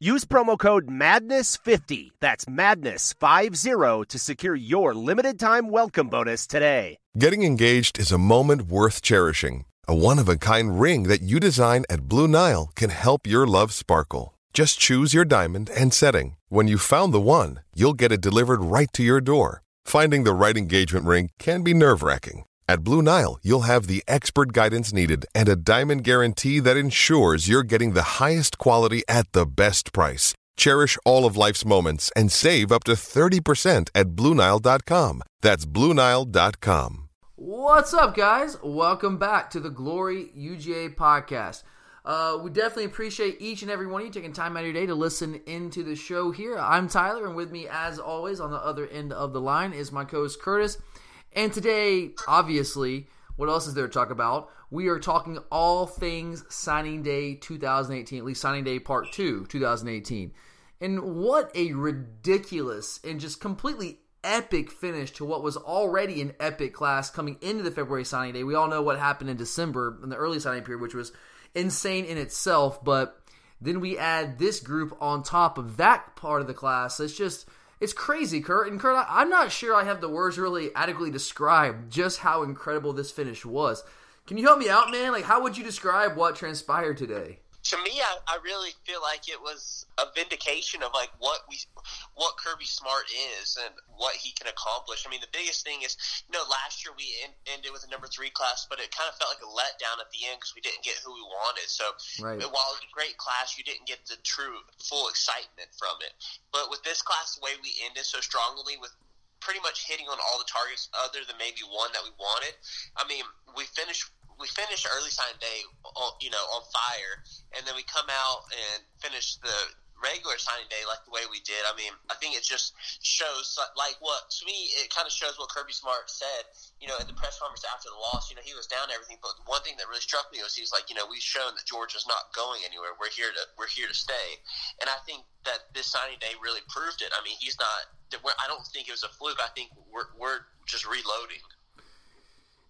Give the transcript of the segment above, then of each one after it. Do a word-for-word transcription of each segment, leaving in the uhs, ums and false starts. Use promo code madness fifty, that's madness fifty, to secure your limited-time welcome bonus today. Getting engaged is a moment worth cherishing. A one-of-a-kind ring that you design at Blue Nile can help your love sparkle. Just choose your diamond and setting. When you've found the one, you'll get it delivered right to your door. Finding the right engagement ring can be nerve-wracking. At Blue Nile, you'll have the expert guidance needed and a diamond guarantee that ensures you're getting the highest quality at the best price. Cherish all of life's moments and save up to thirty percent at Blue Nile dot com. That's Blue Nile dot com. What's up, guys? Welcome back to the Glory U G A podcast. Uh, we definitely appreciate each and every one of you taking time out of your day to listen into the show here. I'm Tyler, and with me, as always, on the other end of the line is my co-host, Curtis. And today, obviously, what else is there to talk about? We are talking all things Signing Day twenty eighteen, at least Signing Day Part two, twenty eighteen. And what a ridiculous and just completely epic finish to what was already an epic class coming into the February signing day. We all know what happened in December in the early signing period, which was insane in itself, but then we add this group on top of that part of the class. It's just, it's crazy, Kurt. And Kurt, I'm not sure I have the words really adequately describe just how incredible this finish was. Can you help me out, man? Like, how would you describe what transpired today? To me, I, I really feel like it was a vindication of like what we, what Kirby Smart is and what he can accomplish. I mean, the biggest thing is, you know, last year we in, ended with a number three class, but it kind of felt like a letdown at the end because we didn't get who we wanted. So right. While it was a great class, you didn't get the true full excitement from it. But with this class, the way we ended so strongly with pretty much hitting on all the targets other than maybe one that we wanted. I mean, we finished. We finished early sign day, you know, on fire, and then we come out and finish the regular signing day like the way we did. I mean, I think it just shows, like what, to me, it kind of shows what Kirby Smart said, you know, at the press conference after the loss. You know, he was down to everything, but one thing that really struck me was he's like, you know, we've shown that Georgia's not going anywhere. We're here to we're here to stay, and I think that this signing day really proved it. I mean, he's not. I don't think it was a fluke. I think we're we're just reloading.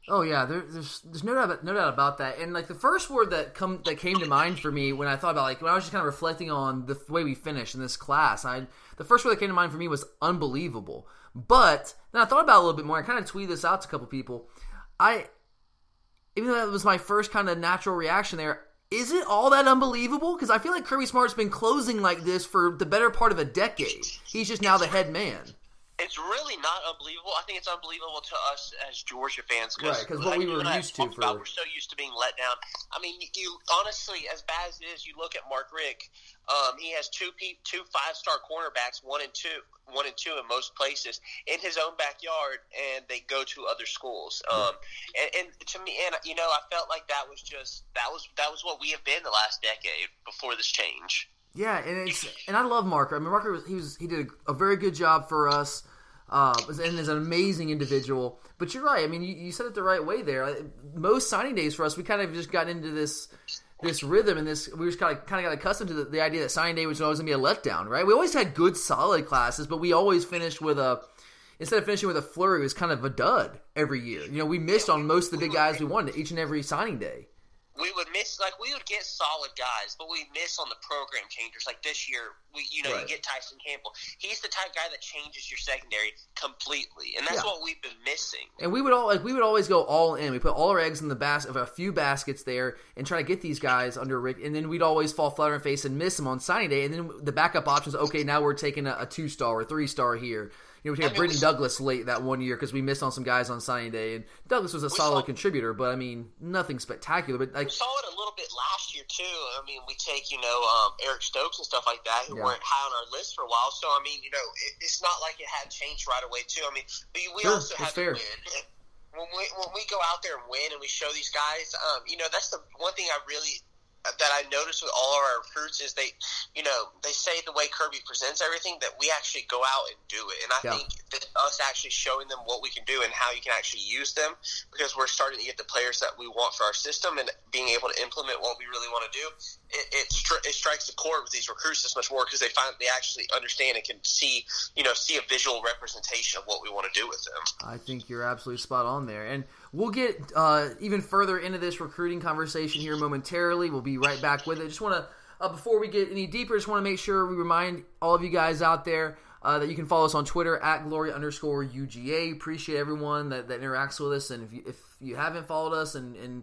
Oh yeah, there, there's there's no doubt no doubt about that. And like the first word that come that came to mind for me when I thought about like when I was just kind of reflecting on the way we finished in this class, I the first word that came to mind for me was unbelievable. But then I thought about it a little bit more. I kind of tweeted this out to a couple people. I even though that was my first kind of natural reaction there. Is it all that unbelievable? Because I feel like Kirby Smart's been closing like this for the better part of a decade. He's just now the head man. It's really not unbelievable. I think it's unbelievable to us as Georgia fans. Cause, right, because what like we were used to. For... About, we're so used to being let down. I mean, you, you honestly, as bad as it is, you look at Mark Richt. Um, he has two two five-star cornerbacks, one and two, one and two in most places, in his own backyard, and they go to other schools. Um, and, and to me, and you know, I felt like that was just that was that was what we have been the last decade before this change. Yeah, and it's and I love Mark. I mean, Mark was he was he did a, a very good job for us, uh, and is an amazing individual. But you're right. I mean, you, you said it the right way there. Most signing days for us, we kind of just got into this this rhythm and this. We just kind of kind of got accustomed to the, the idea that signing day was always going to be a letdown, right? We always had good, solid classes, but we always finished with a instead of finishing with a flurry, it was kind of a dud every year. You know, we missed on most of the big guys we wanted each and every signing day. We would miss, like, we would get solid guys, but we miss on the program changers. Like, this year, we you know, right. You get Tyson Campbell. He's the type of guy that changes your secondary completely, and that's yeah. what we've been missing. And we would all like we would always go all in. We put all our eggs in the basket of a few baskets there and try to get these guys under Rick, and then we'd always fall flat on our face and miss them on signing day, and then the backup options, okay, now we're taking a, a two-star or three-star here. You know, we took I mean, Brittany Douglas late that one year because we missed on some guys on signing day, and Douglas was a solid saw, contributor, but I mean, nothing spectacular. But like, we saw it a little little bit last year too. I mean, we take, you know, um, Eric Stokes and stuff like that, who yeah. weren't high on our list for a while. So I mean, you know, it, it's not like it had changed right away too. I mean, but we sure, also have to win. When we when we go out there and win, and we show these guys, um, you know, that's the one thing I really. that I noticed with all of our recruits is they, you know, they say the way Kirby presents everything, that we actually go out and do it. And I yeah. think that us actually showing them what we can do and how you can actually use them, because we're starting to get the players that we want for our system and being able to implement what we really want to do, it it, stri- it strikes the chord with these recruits this much more because they find they actually understand and can see, you know, see a visual representation of what we want to do with them. I think you're absolutely spot on there. And we'll get uh, even further into this recruiting conversation here momentarily. We'll be right back with it. Just want to, uh, before we get any deeper, just want to make sure we remind all of you guys out there uh, that you can follow us on Twitter at Glory underscore U G A. Appreciate everyone that, that interacts with us. And if you, if you haven't followed us and, and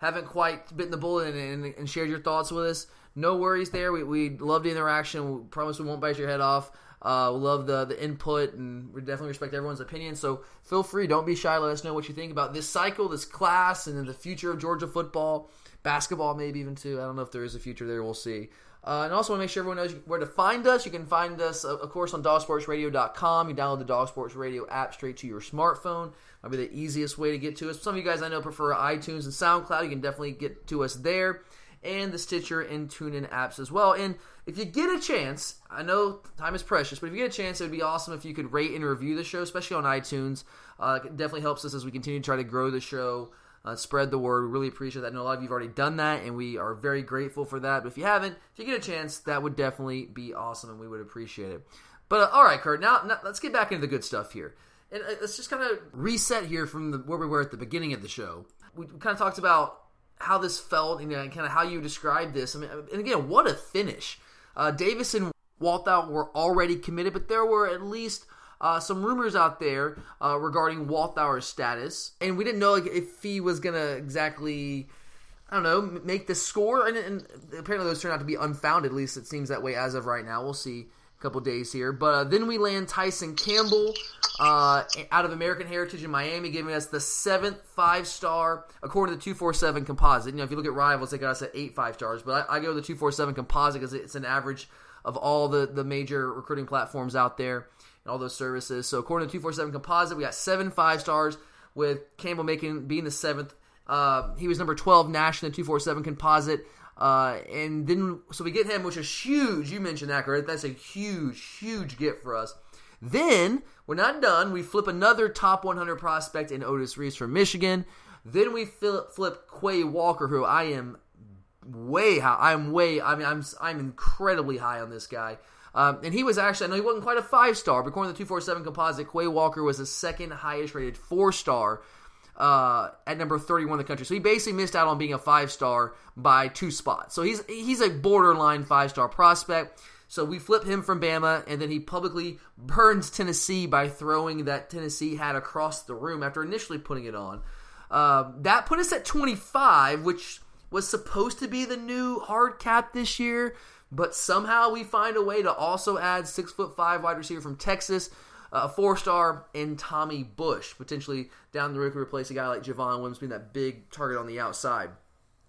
haven't quite bitten the bullet and, and, and shared your thoughts with us, no worries there. We we love the interaction. We promise we won't bite your head off. Uh, we love the the input, and we definitely respect everyone's opinion. So feel free, don't be shy. Let us know what you think about this cycle, this class, and then the future of Georgia football, basketball, maybe even too. I don't know if there is a future there. We'll see. Uh, and also want to make sure everyone knows where to find us. You can find us, of course, on dog sports radio dot com. You download the Dog Sports Radio app straight to your smartphone. That'll be the easiest way to get to us. Some of you guys I know prefer iTunes and SoundCloud. You can definitely get to us there. And the Stitcher and TuneIn apps as well. And if you get a chance, I know time is precious, but if you get a chance, it would be awesome if you could rate and review the show, especially on iTunes. Uh, it definitely helps us as we continue to try to grow the show, uh, spread the word. We really appreciate that. I know a lot of you have already done that, and we are very grateful for that. But if you haven't, if you get a chance, that would definitely be awesome, and we would appreciate it. But uh, all right, Kurt, now, now let's get back into the good stuff here. And uh, let's just kind of reset here from the, where we were at the beginning of the show. We, we kind of talked about how this felt, and you know, kind of how you described this. I mean, and again, what a finish. Uh, Davis and Walthout were already committed, but there were at least uh, some rumors out there uh, regarding Walthout's status, and we didn't know like, if he was going to exactly, I don't know, make the score, and, and apparently those turned out to be unfounded, at least it seems that way as of right now. We'll see a couple days here, but uh, then we land Tyson Campbell Uh, out of American Heritage in Miami, giving us the seventh five-star, according to the two forty-seven composite. You know, if you look at rivals, they got us at eight five-stars, but I, I go to the two forty-seven composite because it's an average of all the, the major recruiting platforms out there and all those services. So according to the two forty-seven composite, we got seven five-stars with Campbell making being the seventh. Uh, he was number twelve national in the two forty-seven composite. Uh, and then, so we get him, which is huge. You mentioned that, correct? That's a huge, huge get for us. Then, we're not done. We flip another top one hundred prospect in Otis Reese from Michigan. Then we flip Quay Walker, who I am way high. I'm way, I mean, I'm I'm incredibly high on this guy. Um, and he was actually, I know he wasn't quite a five-star, but according to the two forty-seven composite, Quay Walker was the second highest rated four-star uh, at number thirty-one in the country. So he basically missed out on being a five-star by two spots. So he's he's a borderline five-star prospect. So we flip him from Bama, and then he publicly burns Tennessee by throwing that Tennessee hat across the room after initially putting it on. Uh, that put us at twenty-five, which was supposed to be the new hard cap this year, but somehow we find a way to also add six foot five wide receiver from Texas, a uh, four-star, and Tommy Bush, potentially down the road, could replace a guy like Javon Williams being that big target on the outside.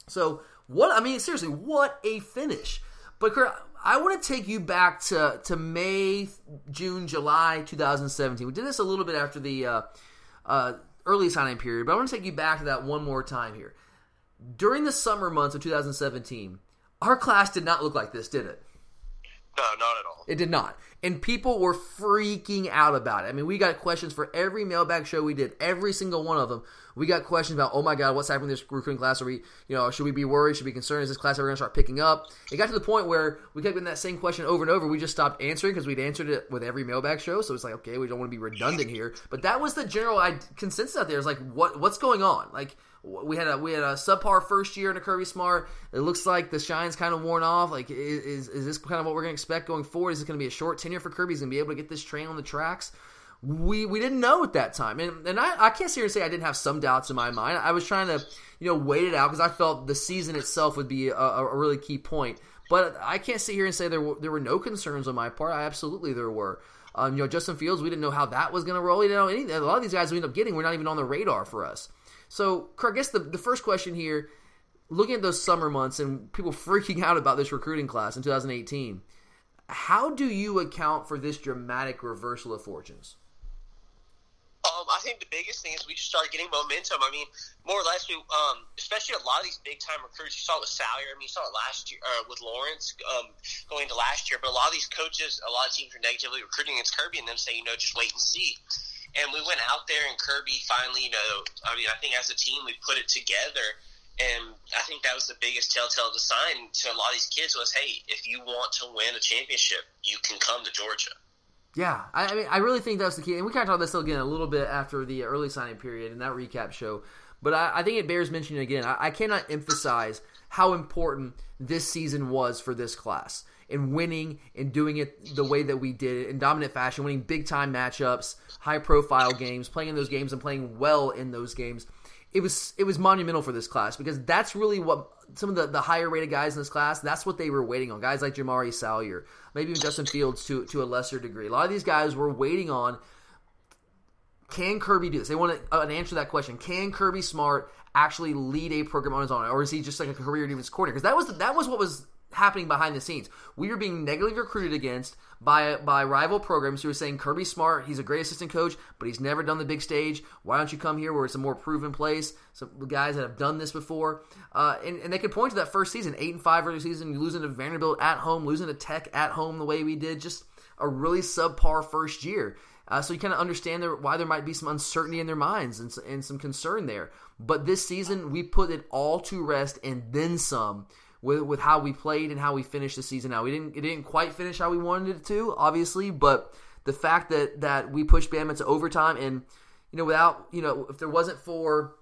So, what I mean, seriously, what a finish. But, Kurt, I want to take you back to, to May, June, July two thousand seventeen. We did this a little bit after the uh, uh, early signing period, but I want to take you back to that one more time here. During the summer months of two thousand seventeen, our class did not look like this, did it? No, not at all. It did not. And people were freaking out about it. I mean, we got questions for every mailbag show we did, every single one of them. We got questions about, oh my God, what's happening with this recruiting class? Are we, you know, should we be worried? Should we be concerned? Is this class ever going to start picking up? It got to the point where we kept getting that same question over and over. We just stopped answering because we'd answered it with every mailbag show. So it's like, okay, we don't want to be redundant here. But that was the general consensus out there. It's like, what what's going on? Like, We had a we had a subpar first year in a Kirby Smart. It looks like the shine's kind of worn off. Like, is is this kind of what we're going to expect going forward? Is it going to be a short tenure for Kirby? Is he going to be able to get this train on the tracks? We we didn't know at that time, and and I, I can't seriously say I didn't have some doubts in my mind. I was trying to you know wait it out because I felt the season itself would be a, a really key point. But I can't sit here and say there were, there were no concerns on my part. I absolutely there were. Um, you know, Justin Fields, we didn't know how that was going to roll. You know, any, a lot of these guys we end up getting were not even on the radar for us. So, Kirk, I guess the, the first question here, looking at those summer months and people freaking out about this recruiting class in two thousand eighteen, how do you account for this dramatic reversal of fortunes? Um, I think the biggest thing is we just started getting momentum. I mean, more or less, we, um, especially a lot of these big-time recruits, you saw it with Salyer, I mean, you saw it last year uh, with Lawrence um, going into last year, but a lot of these coaches, a lot of teams are negatively recruiting against Kirby, and them say, you know, just wait and see. And we went out there, and Kirby finally, you know, I mean, I think as a team, we put it together, and I think that was the biggest telltale sign to a lot of these kids was, hey, if you want to win a championship, you can come to Georgia. Yeah, I mean, I really think that's the key. And we kind of talked about this again a little bit after the early signing period in that recap show. But I, I think it bears mentioning again, I, I cannot emphasize how important this season was for this class. And winning and doing it the way that we did it in dominant fashion, winning big-time matchups, high-profile games, playing in those games and playing well in those games. It was it was monumental for this class because that's really what some of the, the higher-rated guys in this class, that's what they were waiting on. Guys like Jamari Salyer, maybe even Justin Fields to, to a lesser degree. A lot of these guys were waiting on, can Kirby do this? They want an answer to that question. Can Kirby Smart actually lead a program on his own, or is he just like a career defense coordinator? Because that was, that was what was happening behind the scenes. We were being negatively recruited against by by rival programs who were saying, Kirby Smart, he's a great assistant coach, but he's never done the big stage. Why don't you come here where it's a more proven place? Some guys that have done this before. Uh, and, and they could point to that first season, eight and five regular season, losing to Vanderbilt at home, losing to Tech at home the way we did, just a really subpar first year. Uh, so you kind of understand there, why there might be some uncertainty in their minds and, and some concern there. But this season, we put it all to rest and then some, With, with how we played and how we finished the season out. We didn't, it didn't quite finish how we wanted it to, obviously, but the fact that, that we pushed Bama to overtime and, you know, without, you know, if there wasn't for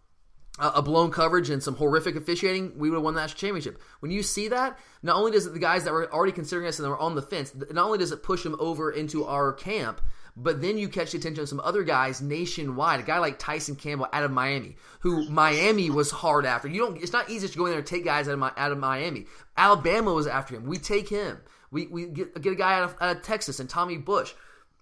a, a blown coverage and some horrific officiating, we would have won that championship. When you see that, not only does it, the guys that were already considering us and that were on the fence, not only does it push them over into our camp, but then you catch the attention of some other guys nationwide. A guy like Tyson Campbell out of Miami, who Miami was hard after. You don't. It's not easy to go in there and take guys out of, my, out of Miami. Alabama was after him. We take him. We we get, get a guy out of, out of Texas and Tommy Bush.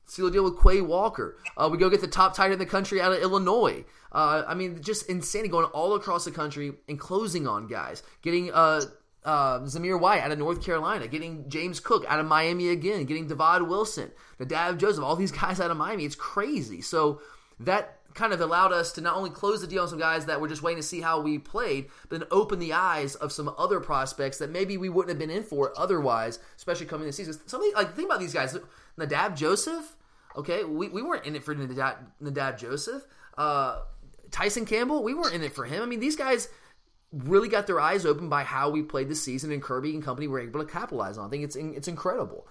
Seal the deal with Quay Walker. Uh, we go get the top tight end in the country out of Illinois. Uh, I mean, just insanity going all across the country and closing on guys. Getting uh, uh, Zamir White out of North Carolina, getting James Cook out of Miami again, getting Devod Wilson, Nadab Joseph, all these guys out of Miami. It's crazy. So that kind of allowed us to not only close the deal on some guys that were just waiting to see how we played, but then open the eyes of some other prospects that maybe we wouldn't have been in for otherwise, especially coming this season. Something like, think about these guys. Nadab Joseph, okay, we, we weren't in it for Nadab, Nadab Joseph. Uh, Tyson Campbell, we weren't in it for him. I mean, these guys really got their eyes open by how we played this season, and Kirby and company were able to capitalize on. I think it's it's incredible.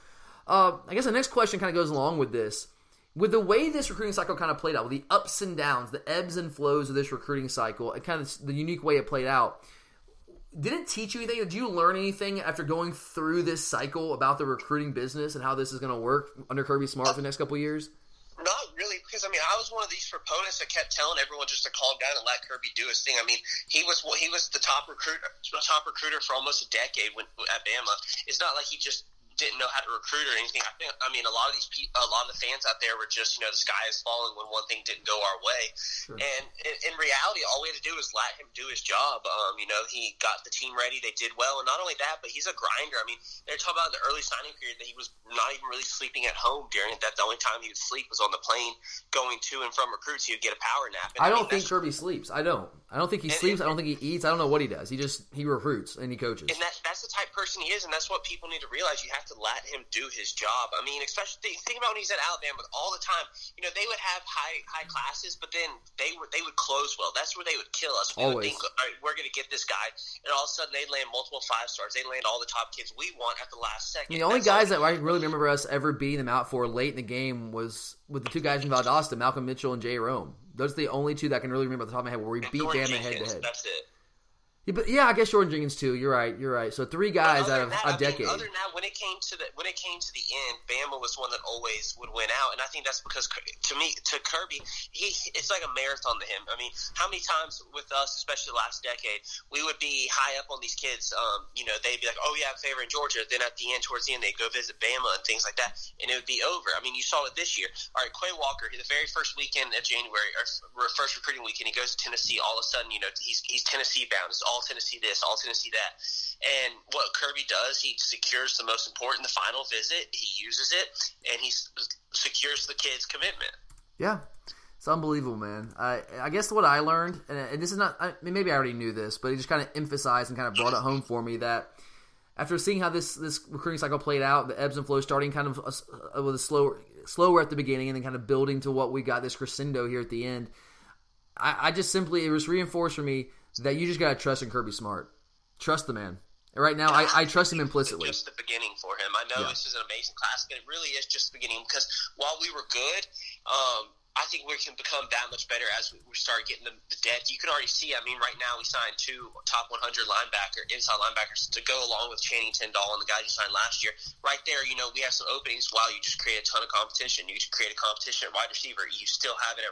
Uh, I guess the next question kind of goes along with this. With the way this recruiting cycle kind of played out, with the ups and downs, the ebbs and flows of this recruiting cycle, and kind of the unique way it played out, did it teach you anything? Did you learn anything after going through this cycle about the recruiting business and how this is going to work under Kirby Smart for the next couple of years? Not really, because, I mean, I was one of these proponents that kept telling everyone just to calm down and let Kirby do his thing. I mean, he was well, he was the top recruiter, top recruiter for almost a decade when, at Bama. It's not like he just didn't know how to recruit or anything. I think, I mean, a lot of these people, a lot of the fans out there were just, you know, the sky is falling when one thing didn't go our way. Sure. And in, in reality, all we had to do was let him do his job. Um, you know, he got the team ready. They did well. And not only that, but he's a grinder. I mean, they're talking about the early signing period that he was not even really sleeping at home during it. That the only time he would sleep was on the plane going to and from recruits. He would get a power nap. And I don't I mean, think Kirby sleeps. I don't. I don't think he and, sleeps. And, I don't think he eats. I don't know what he does. He just, he recruits and he coaches. And that, that's the type of person he is. And that's what people need to realize. You have to let him do his job. I mean, especially think about when he's at Alabama all the time. You know, they would have high high classes, but then they would they would close well. That's where they would kill us. We Always. would think, all right, we're going to get this guy, and all of a sudden they land multiple five stars. They land all the top kids we want at the last second. I mean, the only That's guys that I really remember us ever beating them out for late in the game was with the two guys in Valdosta, Malcolm Mitchell and Jay Rome. Those are the only two that I can really remember at the top of my head where we and beat Jordan Bama Jenkins, head to head. That's it. Yeah, but yeah, I guess Jordan Jenkins too. You're right. You're right. So three guys out of that, a decade. Mean, other than that, when it came to the when it came to the end, Bama was one that always would win out, and I think that's because to me, to Kirby, he it's like a marathon to him. I mean, how many times with us, especially the last decade, we would be high up on these kids. Um, you know, they'd be like, "Oh yeah, I'm favoring Georgia." Then at the end, towards the end, they'd go visit Bama and things like that, and it would be over. I mean, you saw it this year. All right, Quay Walker, the very first weekend of January, or first recruiting weekend, he goes to Tennessee. All of a sudden, you know, he's he's Tennessee bound. It's all all Tennessee this, all Tennessee that. And what Kirby does, he secures the most important, the final visit. He uses it, and he secures the kid's commitment. Yeah, it's unbelievable, man. I I guess what I learned, and this is not, I mean, maybe I already knew this, but he just kind of emphasized and kind of brought it home for me that after seeing how this, this recruiting cycle played out, the ebbs and flows starting kind of a, with a slower, slower at the beginning and then kind of building to what we got, this crescendo here at the end, I, I just simply, it was reinforced for me that you just got to trust in Kirby Smart. Trust the man. And right now, I, I trust him implicitly. Just the beginning for him. I know yeah. This is an amazing class, but it really is just the beginning because while we were good, um, I think we can become that much better as we start getting the, the depth. You can already see, I mean, right now we signed two top one hundred linebacker, inside linebackers to go along with Channing Tindall and the guys you signed last year. Right there, you know, we have some openings. Wow, you just create a ton of competition. You just create a competition at wide receiver. You still have it at,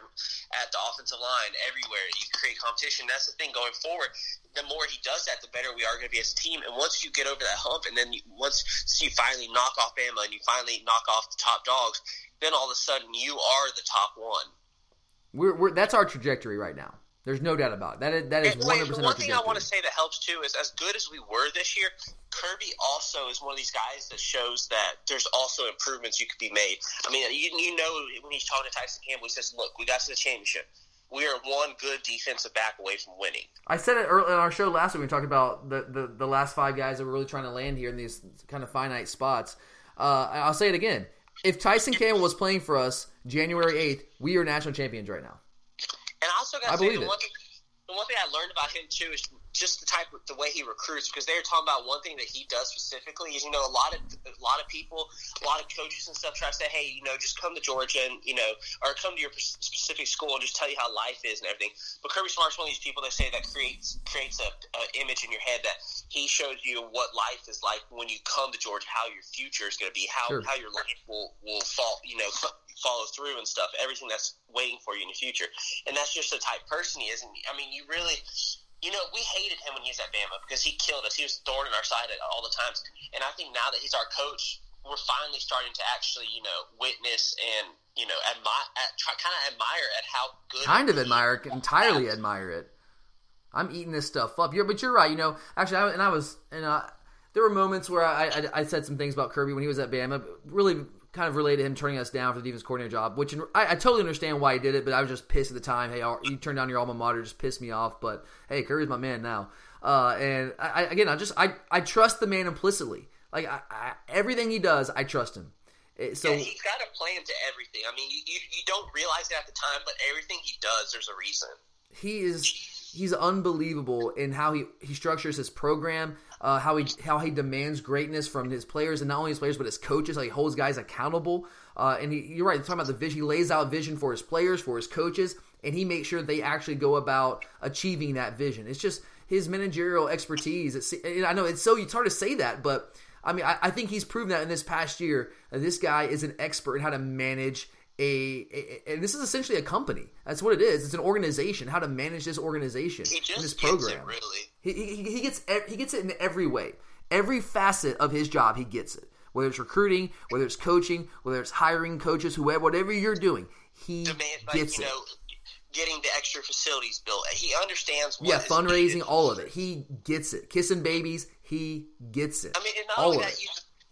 at the offensive line everywhere. You create competition. That's the thing going forward. The more he does that, the better we are going to be as a team. And once you get over that hump, and then you, once you finally knock off Bama and you finally knock off the top dogs, then all of a sudden you are the top one. We're, we're that's our trajectory right now. There's no doubt about it. That is, that is one hundred percent our trajectory. One thing I want to say that helps too is as good as we were this year, Kirby also is one of these guys that shows that there's also improvements you could be made. I mean, you, you know when he's talking to Tyson Campbell, he says, look, we got to the championship. We are one good defensive back away from winning. I said it earlier in our show last week. We talked about the, the, the last five guys that were really trying to land here in these kind of finite spots. Uh, I'll say it again. If Tyson Campbell was playing for us January eighth, we are national champions right now. And I also got to say, the one, thing, the one thing I learned about him, too, is just the type of the way he recruits, because they were talking about one thing that he does specifically is, you know, a lot of a lot of people, a lot of coaches and stuff try to say, hey, you know, just come to Georgia and, you know, or come to your specific school and just tell you how life is and everything. But Kirby Smart's one of these people that say that creates creates a, a image in your head that he shows you what life is like when you come to Georgia, how your future is going to be, how, sure. how your life will, will fall, you know, follow through and stuff, everything that's waiting for you in the future. And that's just the type of person he is. And I mean, you really... You know, we hated him when he was at Bama because he killed us. He was thorn in our side at all the times. And I think now that he's our coach, we're finally starting to actually, you know, witness and, you know, admi- at, try, kind of admire at how good. Kind of admire, entirely admire it. I'm eating this stuff up. You're, but you're right. You know, actually, I, and I was, and I, there were moments where I, I, I said some things about Kirby when he was at Bama, really kind of related to him turning us down for the defense coordinator job, which I, I totally understand why he did it, but I was just pissed at the time. Hey, you turned down your alma mater, just pissed me off, but hey, Kirby's my man now. Uh, and I, again, I just, I, I trust the man implicitly. Like I, I, everything he does, I trust him. It, so yeah, he's got a plan to everything. I mean, you, you, you don't realize it at the time, but everything he does, there's a reason. He is, he's unbelievable in how he, he structures his program. Uh, how he how he demands greatness from his players, and not only his players but his coaches. How he holds guys accountable, uh, and he, you're right. Talking about the vision, he lays out vision for his players, for his coaches, and he makes sure they actually go about achieving that vision. It's just his managerial expertise. It's, I know it's so it's hard to say that, but I mean I, I think he's proven that in this past year. Uh, this guy is an expert in how to manage a, a, and this is essentially a company. That's what it is. It's an organization. How to manage this organization, he just and this program. Gets it, really. He, he, he gets he gets it in every way. Every facet of his job, he gets it. Whether it's recruiting, whether it's coaching, whether it's hiring coaches, whoever, whatever you're doing, he Demand, like, gets you it. Know, getting the extra facilities built. He understands what Yeah, fundraising, needed. All of it. He gets it. Kissing babies, he gets it. I mean, and not all only that, you,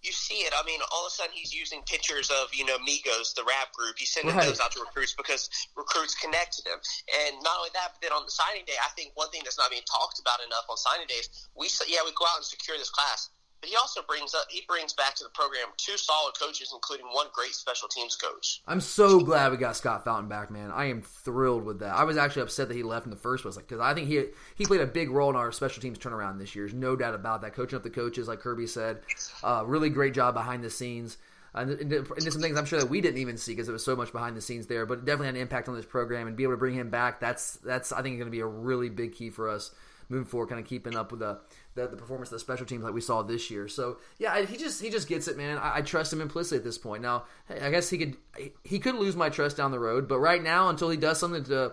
you see it. I mean, all of a sudden he's using pictures of, you know, Migos, the rap group. He's sending right. those out to recruits because recruits connect to them. And not only that, but then on the signing day, I think one thing that's not being talked about enough on signing days, we yeah we go out and secure this class, but he also brings up he brings back to the program two solid coaches, including one great special teams coach. I'm so glad we got Scott Fountain back, man. I am thrilled with that. I was actually upset that he left in the first place, like, because I think he he played a big role in our special teams turnaround this year. There's no doubt about that. Coaching up the coaches, like Kirby said, uh, really great job behind the scenes. And, and, and did some things I'm sure that we didn't even see because there was so much behind the scenes there, but it definitely had an impact on this program, and be able to bring him back, that's, that's I think, going to be a really big key for us moving forward, kind of keeping up with the, the, the performance of the special teams like we saw this year. So, yeah, I, he just he just gets it, man. I, I trust him implicitly at this point. Now, I guess he could he could lose my trust down the road, but right now, until he does something to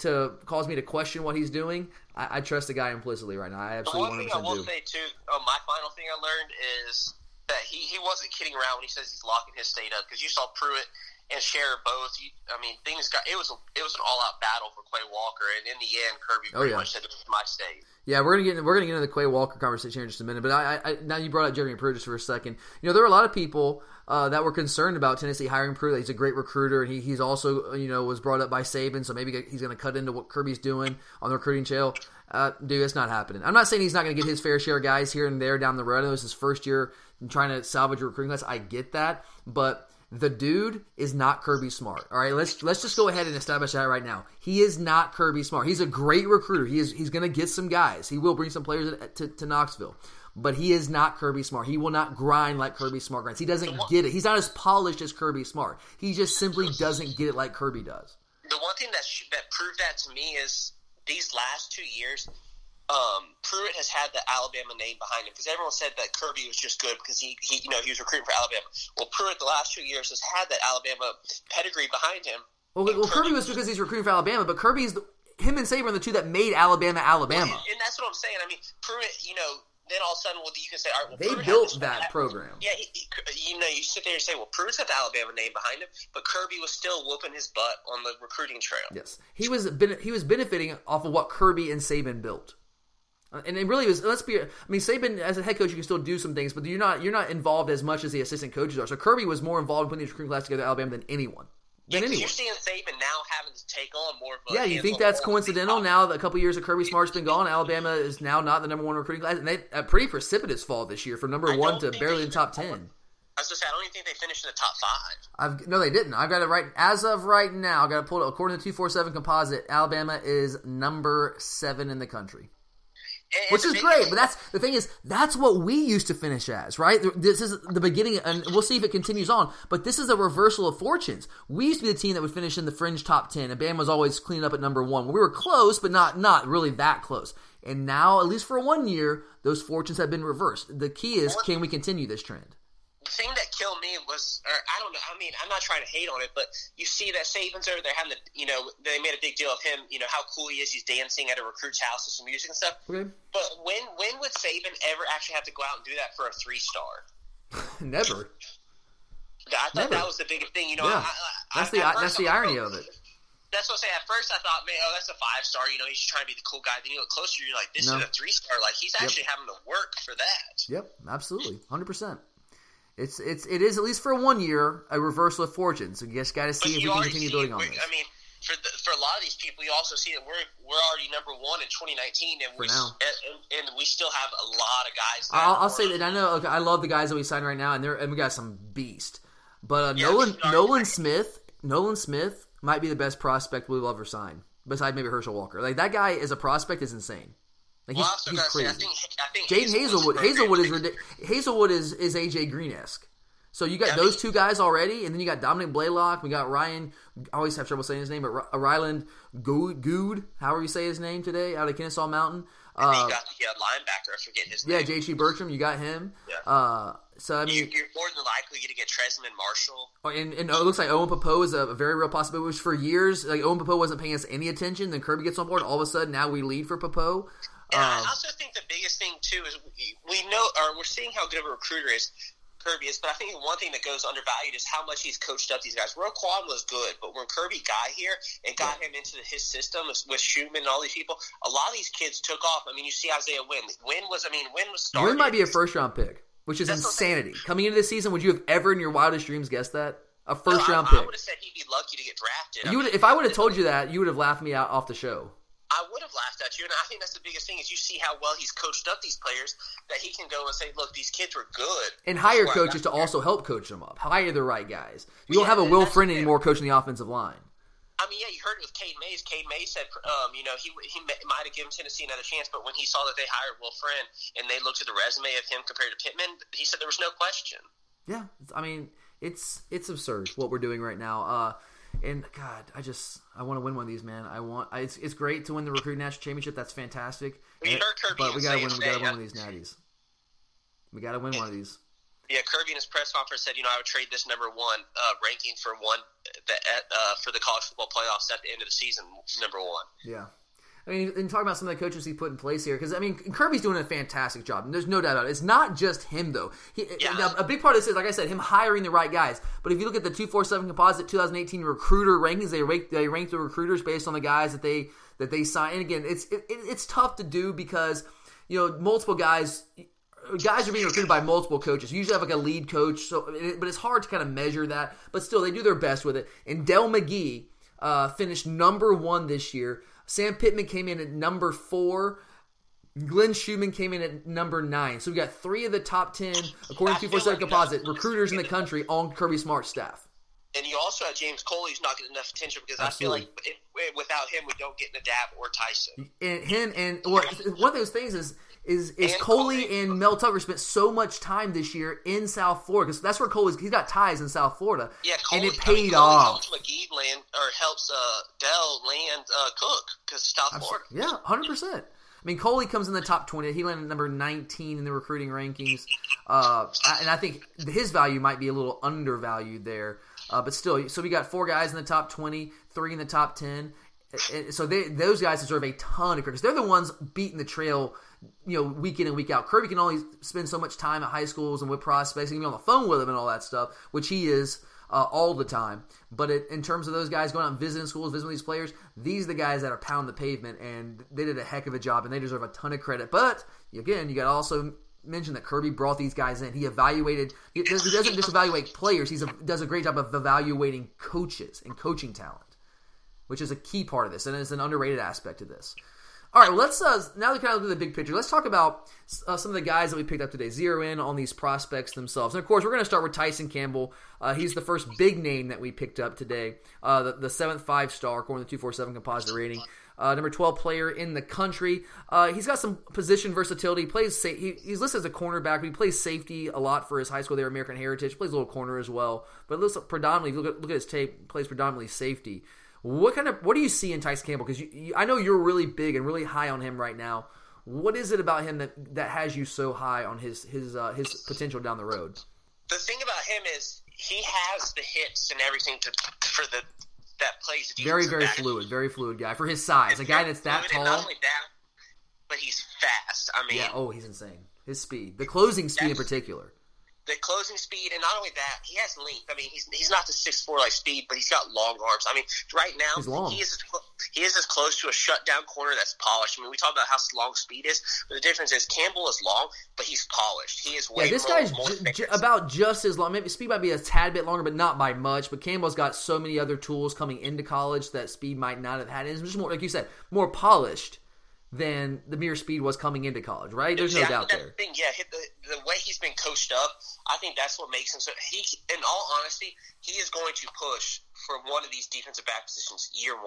to cause me to question what he's doing, I, I trust the guy implicitly right now. I absolutely one hundred percent do. The one thing I will do. say, too, uh, my final thing I learned is that he, he wasn't kidding around when he says he's locking his state up, because you saw Pruitt and share both. You, I mean, things got it was a, it was an all out battle for Quay Walker, and in the end, Kirby pretty oh, yeah. much said this is my state. Yeah, we're gonna get we're gonna get into the Quay Walker conversation here in just a minute. But I, I now you brought up Jeremy Pruitt just for a second. You know, there were a lot of people uh, that were concerned about Tennessee hiring Pruitt. He's a great recruiter, and he, he's also you know was brought up by Saban, so maybe he's gonna cut into what Kirby's doing on the recruiting trail. Uh, dude, it's not happening. I'm not saying he's not gonna get his fair share of guys here and there down the road. I know it's his first year trying to salvage a recruiting class. I get that, but the dude is not Kirby Smart. All right, let's let's just go ahead and establish that right now. He is not Kirby Smart. He's a great recruiter. He is he's going to get some guys. He will bring some players to, to Knoxville, but he is not Kirby Smart. He will not grind like Kirby Smart grinds. He doesn't get it. He's not as polished as Kirby Smart. He just simply doesn't get it like Kirby does. The one thing that sh- that proved that to me is these last two years. Um, Pruitt has had the Alabama name behind him because everyone said that Kirby was just good because he, he, you know, he was recruiting for Alabama. Well, Pruitt the last two years has had that Alabama pedigree behind him. Well, well Kirby, Kirby was because he's recruiting for Alabama, but Kirby's the, him and Saban are the two that made Alabama Alabama. Well, and, and that's what I'm saying. I mean, Pruitt, you know, then all of a sudden, well, you can say, all right, well, they Pruitt built that program. Yeah, he, he, you know, you sit there and say, well, Pruitt's got the Alabama name behind him, but Kirby was still whooping his butt on the recruiting trail. Yes, he was he was benefiting off of what Kirby and Saban built. And it really was. Let's be. I mean, Saban as a head coach, you can still do some things, but you're not you're not involved as much as the assistant coaches are. So Kirby was more involved in putting the recruiting class together at Alabama than anyone. Than yeah, anyone. You're seeing Saban now having to take on more. Of a yeah, you think that's coincidental? Now that a couple of years of Kirby Smart's been gone, Alabama is now not the number one recruiting class, and they a pretty precipitous fall this year from number one to barely in the top ten. I was going to say, I don't even think they finished in the top five. I've, no, they didn't. I've got it right. As of right now, I've got to pull it. According to two forty-seven Composite, Alabama is number seven in the country. And Which is biggest, great, but that's the thing is that's what we used to finish as, right? This is the beginning, and we'll see if it continues on. But this is a reversal of fortunes. We used to be the team that would finish in the fringe top ten, and Bama was always cleaning up at number one. We were close, but not not really that close. And now, at least for one year, those fortunes have been reversed. The key is, can we continue this trend? The thing that killed me was, or I don't know, I mean, I'm not trying to hate on it, but you see that Saban's over there having the, you know, they made a big deal of him, you know, how cool he is, he's dancing at a recruit's house with some music and stuff. Okay. But when when would Saban ever actually have to go out and do that for a three-star? Never. I thought Never. That was the biggest thing, you know. Yeah. I, I, that's the, that's the irony of it. That's what I'm saying. At first I thought, man, oh, that's a five-star. You know, he's trying to be the cool guy. Then you look closer, you're like, this no. is a three-star. Like, he's actually yep. having to work for that. Yep, absolutely, one hundred percent. It's it's it is at least for one year a reversal of fortune. So you just got to see but if we can continue building on this. I mean, for the, for a lot of these people, you also see that we're we're already number one in twenty nineteen, and we and, and we still have a lot of guys. I'll, I'll say that I know. Okay, I love the guys that we signed right now, and they're and we got some beast. But uh, yeah, Nolan Nolan Smith Nolan Smith might be the best prospect we'll ever sign, besides maybe Herschel Walker. Like that guy as a prospect is insane. Like well, he's, he's crazy. Say, I think, I think Jade Hazelwood, Hazelwood is ridiculous. Hazelwood is, is A J Green-esque. So you got yeah, those I mean, two guys already, and then you got Dominic Blaylock. We got Ryan. I always have trouble saying his name, but R- Ryland Good, however you say his name today, out of Kennesaw Mountain. And uh, you got the yeah, linebacker. I forget his name. Yeah, J T Bertram. You got him. Yeah. Uh, so I mean, you're, you're more than likely going to get Tresman Marshall. And, and it looks like Owen Popo is a very real possibility. Which for years, like Owen Popo wasn't paying us any attention. Then Kirby gets on board. All of a sudden, now we lead for Popo. And I also think the biggest thing, too, is we know or we're seeing how good of a recruiter is Kirby is, but I think one thing that goes undervalued is how much he's coached up these guys. Roquan was good, but when Kirby got here and got yeah. him into his system with Schumann and all these people, a lot of these kids took off. I mean, you see Isaiah Wynn. Wynn was, I mean, Wynn was starting. Wynn might be a first-round pick, which is That's insanity. Coming into this season, would you have ever in your wildest dreams guessed that? A first-round no, pick. I would have said he'd be lucky to get drafted. You I mean, if I would have told you that, you would have laughed me out off the show. I would have laughed at you, and I think that's the biggest thing is you see how well he's coached up these players that he can go and say, look, these kids were good. And hire coaches to also help coach them up. Hire the right guys. You yeah, don't have a Will Friend anymore coaching the offensive line. I mean, yeah, you heard it with Cade Mays. Cade Mays said, um, you know, he he might have given Tennessee another chance, but when he saw that they hired Will Friend and they looked at the resume of him compared to Pittman, he said there was no question. Yeah, I mean, it's it's absurd what we're doing right now. Uh And God, I just I want to win one of these, man. I want I, it's it's great to win the recruiting national championship. That's fantastic. And, but we gotta win. We gotta win one of these natties. We gotta win one of these. Yeah, Kirby in his press conference said, you know, I would trade this number one uh, ranking for one that uh, for the college football playoffs at the end of the season, number one. Yeah, I mean, and talking about some of the coaches he put in place here, because, I mean, Kirby's doing a fantastic job, and there's no doubt about it. It's not just him, though. He, yeah. A big part of this is, like I said, him hiring the right guys. But if you look at the two forty-seven Composite twenty eighteen recruiter rankings, they rank, they rank the recruiters based on the guys that they that they sign. And, again, it's it, it's tough to do because, you know, multiple guys – guys are being recruited by multiple coaches. You usually have like a lead coach, so but it's hard to kind of measure that. But still, they do their best with it. And Del McGee uh, finished number one this year. Sam Pittman came in at number four. Glenn Schumann came in at number nine. So we've got three of the top ten, according to two forty-seven Composite, recruiters in the country on Kirby Smart staff. And you also have James Coley, who's not getting enough attention because Absolutely. I feel like if, without him, we don't get Nadab or Tyson. And him and well, one of those things is is, is Coley, Coley and Mel Tucker spent so much time this year in South Florida because that's where Coley's he's got ties in South Florida. Yeah, Coley, and it paid I mean, Coley off. Helps McGee land or helps uh, Dell land uh, Cook because South Florida. Yeah, hundred percent. I mean, Coley comes in the top twenty. He landed number nineteen in the recruiting rankings, uh, and I think his value might be a little undervalued there. Uh, but still, so we got four guys in the top twenty, three in the top ten. So they, those guys deserve a ton of credit because they're the ones beating the trail, you know, week in and week out. Kirby can only spend so much time at high schools and with prospects, and be on the phone with them and all that stuff, which he is uh, all the time. But it, in terms of those guys going out and visiting schools, visiting these players, these are the guys that are pounding the pavement, and they did a heck of a job, and they deserve a ton of credit. But again, you got to also mentioned that Kirby brought these guys in. He evaluated – he doesn't just evaluate players. He does a great job of evaluating coaches and coaching talent, which is a key part of this, and it's an underrated aspect of this. All right, let's uh, – now that we kind of look at the big picture, let's talk about uh, some of the guys that we picked up today, zero in on these prospects themselves. And, of course, we're going to start with Tyson Campbell. Uh, he's the first big name that we picked up today, uh, the, the seventh five-star, according to the two forty-seven Composite rating. Uh, number twelve player in the country. Uh, he's got some position versatility. He plays sa- he, he's listed as a cornerback, but he plays safety a lot for his high school there, American Heritage. He plays a little corner as well, but looks predominantly look at, look at his tape. Plays predominantly safety. What kind of what do you see in Tyson Campbell? Because I know you're really big and really high on him right now. What is it about him that, that has you so high on his his uh, his potential down the road? The thing about him is he has the hits and everything to for the. That plays very, very back. fluid, very fluid guy for his size. It's a guy that's that tall, not only that, but he's fast. I mean, yeah, oh, he's insane. His speed, the closing speed in particular, the closing speed, and not only that, he has length. I mean, he's he's not the six four like speed, but he's got long arms. I mean, right now he is he is as close to a shutdown corner that's polished. I mean, we talk about how long speed is, but the difference is Campbell is long, but he's polished. He is way yeah. This more, guy's more ju- ju- about just as long. Maybe speed might be a tad bit longer, but not by much. But Campbell's got so many other tools coming into college that speed might not have had. It's just more like you said, more polished than the mere speed was coming into college, right? There's yeah, no doubt there. Thing, yeah, the, the way he's been coached up, I think that's what makes him so. He, in all honesty, he is going to push for one of these defensive back positions year one.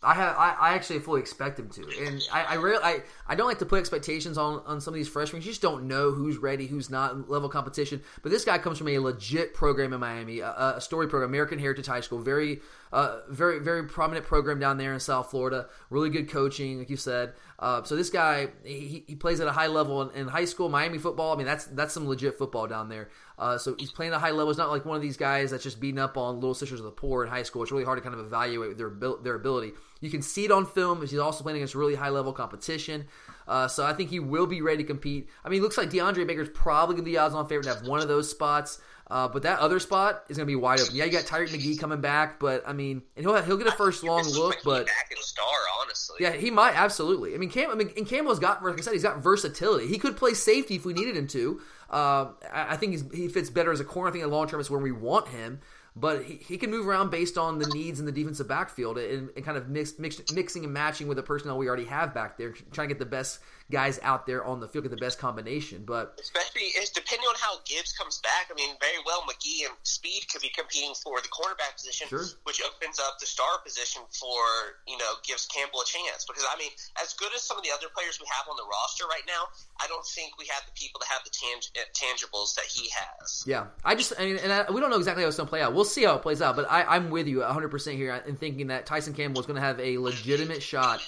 I have, I, I actually fully expect him to, and I, I really, I, I don't like to put expectations on, on some of these freshmen. You just don't know who's ready, who's not, level competition. But this guy comes from a legit program in Miami, a, a story program, American Heritage High School, very, uh, very, very prominent program down there in South Florida. Really good coaching, like you said. Uh, so this guy, he, he plays at a high level in, in high school, Miami football. I mean, that's that's some legit football down there. Uh, so he's playing at a high level. It's not like one of these guys that's just beating up on Little Sisters of the Poor in high school. It's really hard to kind of evaluate their their ability. You can see it on film. He's also playing against really high-level competition. Uh, so I think he will be ready to compete. I mean, it looks like DeAndre Baker's probably going to be odds-on favorite to have one of those spots. Uh, but that other spot is going to be wide open. Yeah, you got Tyreek McGee coming back, but I mean, and he'll have, he'll get a first long look, but back in star, honestly. Yeah, he might absolutely. I mean, Cam, I mean, and Campbell's got, like I said, he's got versatility. He could play safety if we needed him to. Uh, I, I think he's, he fits better as a corner. I think in the long term is where we want him, but he, he can move around based on the needs in the defensive backfield and, and kind of mix, mix mixing and matching with the personnel we already have back there, trying to get the best guys out there on the field, get the best combination. But especially it's depending on how Gibbs comes back. I mean, very well McGee and Speed could be competing for the cornerback position, sure. Which opens up the star position for, you know, gives Campbell a chance. Because, I mean, as good as some of the other players we have on the roster right now, I don't think we have the people that have the tang- tangibles that he has. Yeah. I just, I mean, and I, we don't know exactly how it's going to play out. We'll see how it plays out, but I, I'm with you one hundred percent here in thinking that Tyson Campbell is going to have a legitimate shot.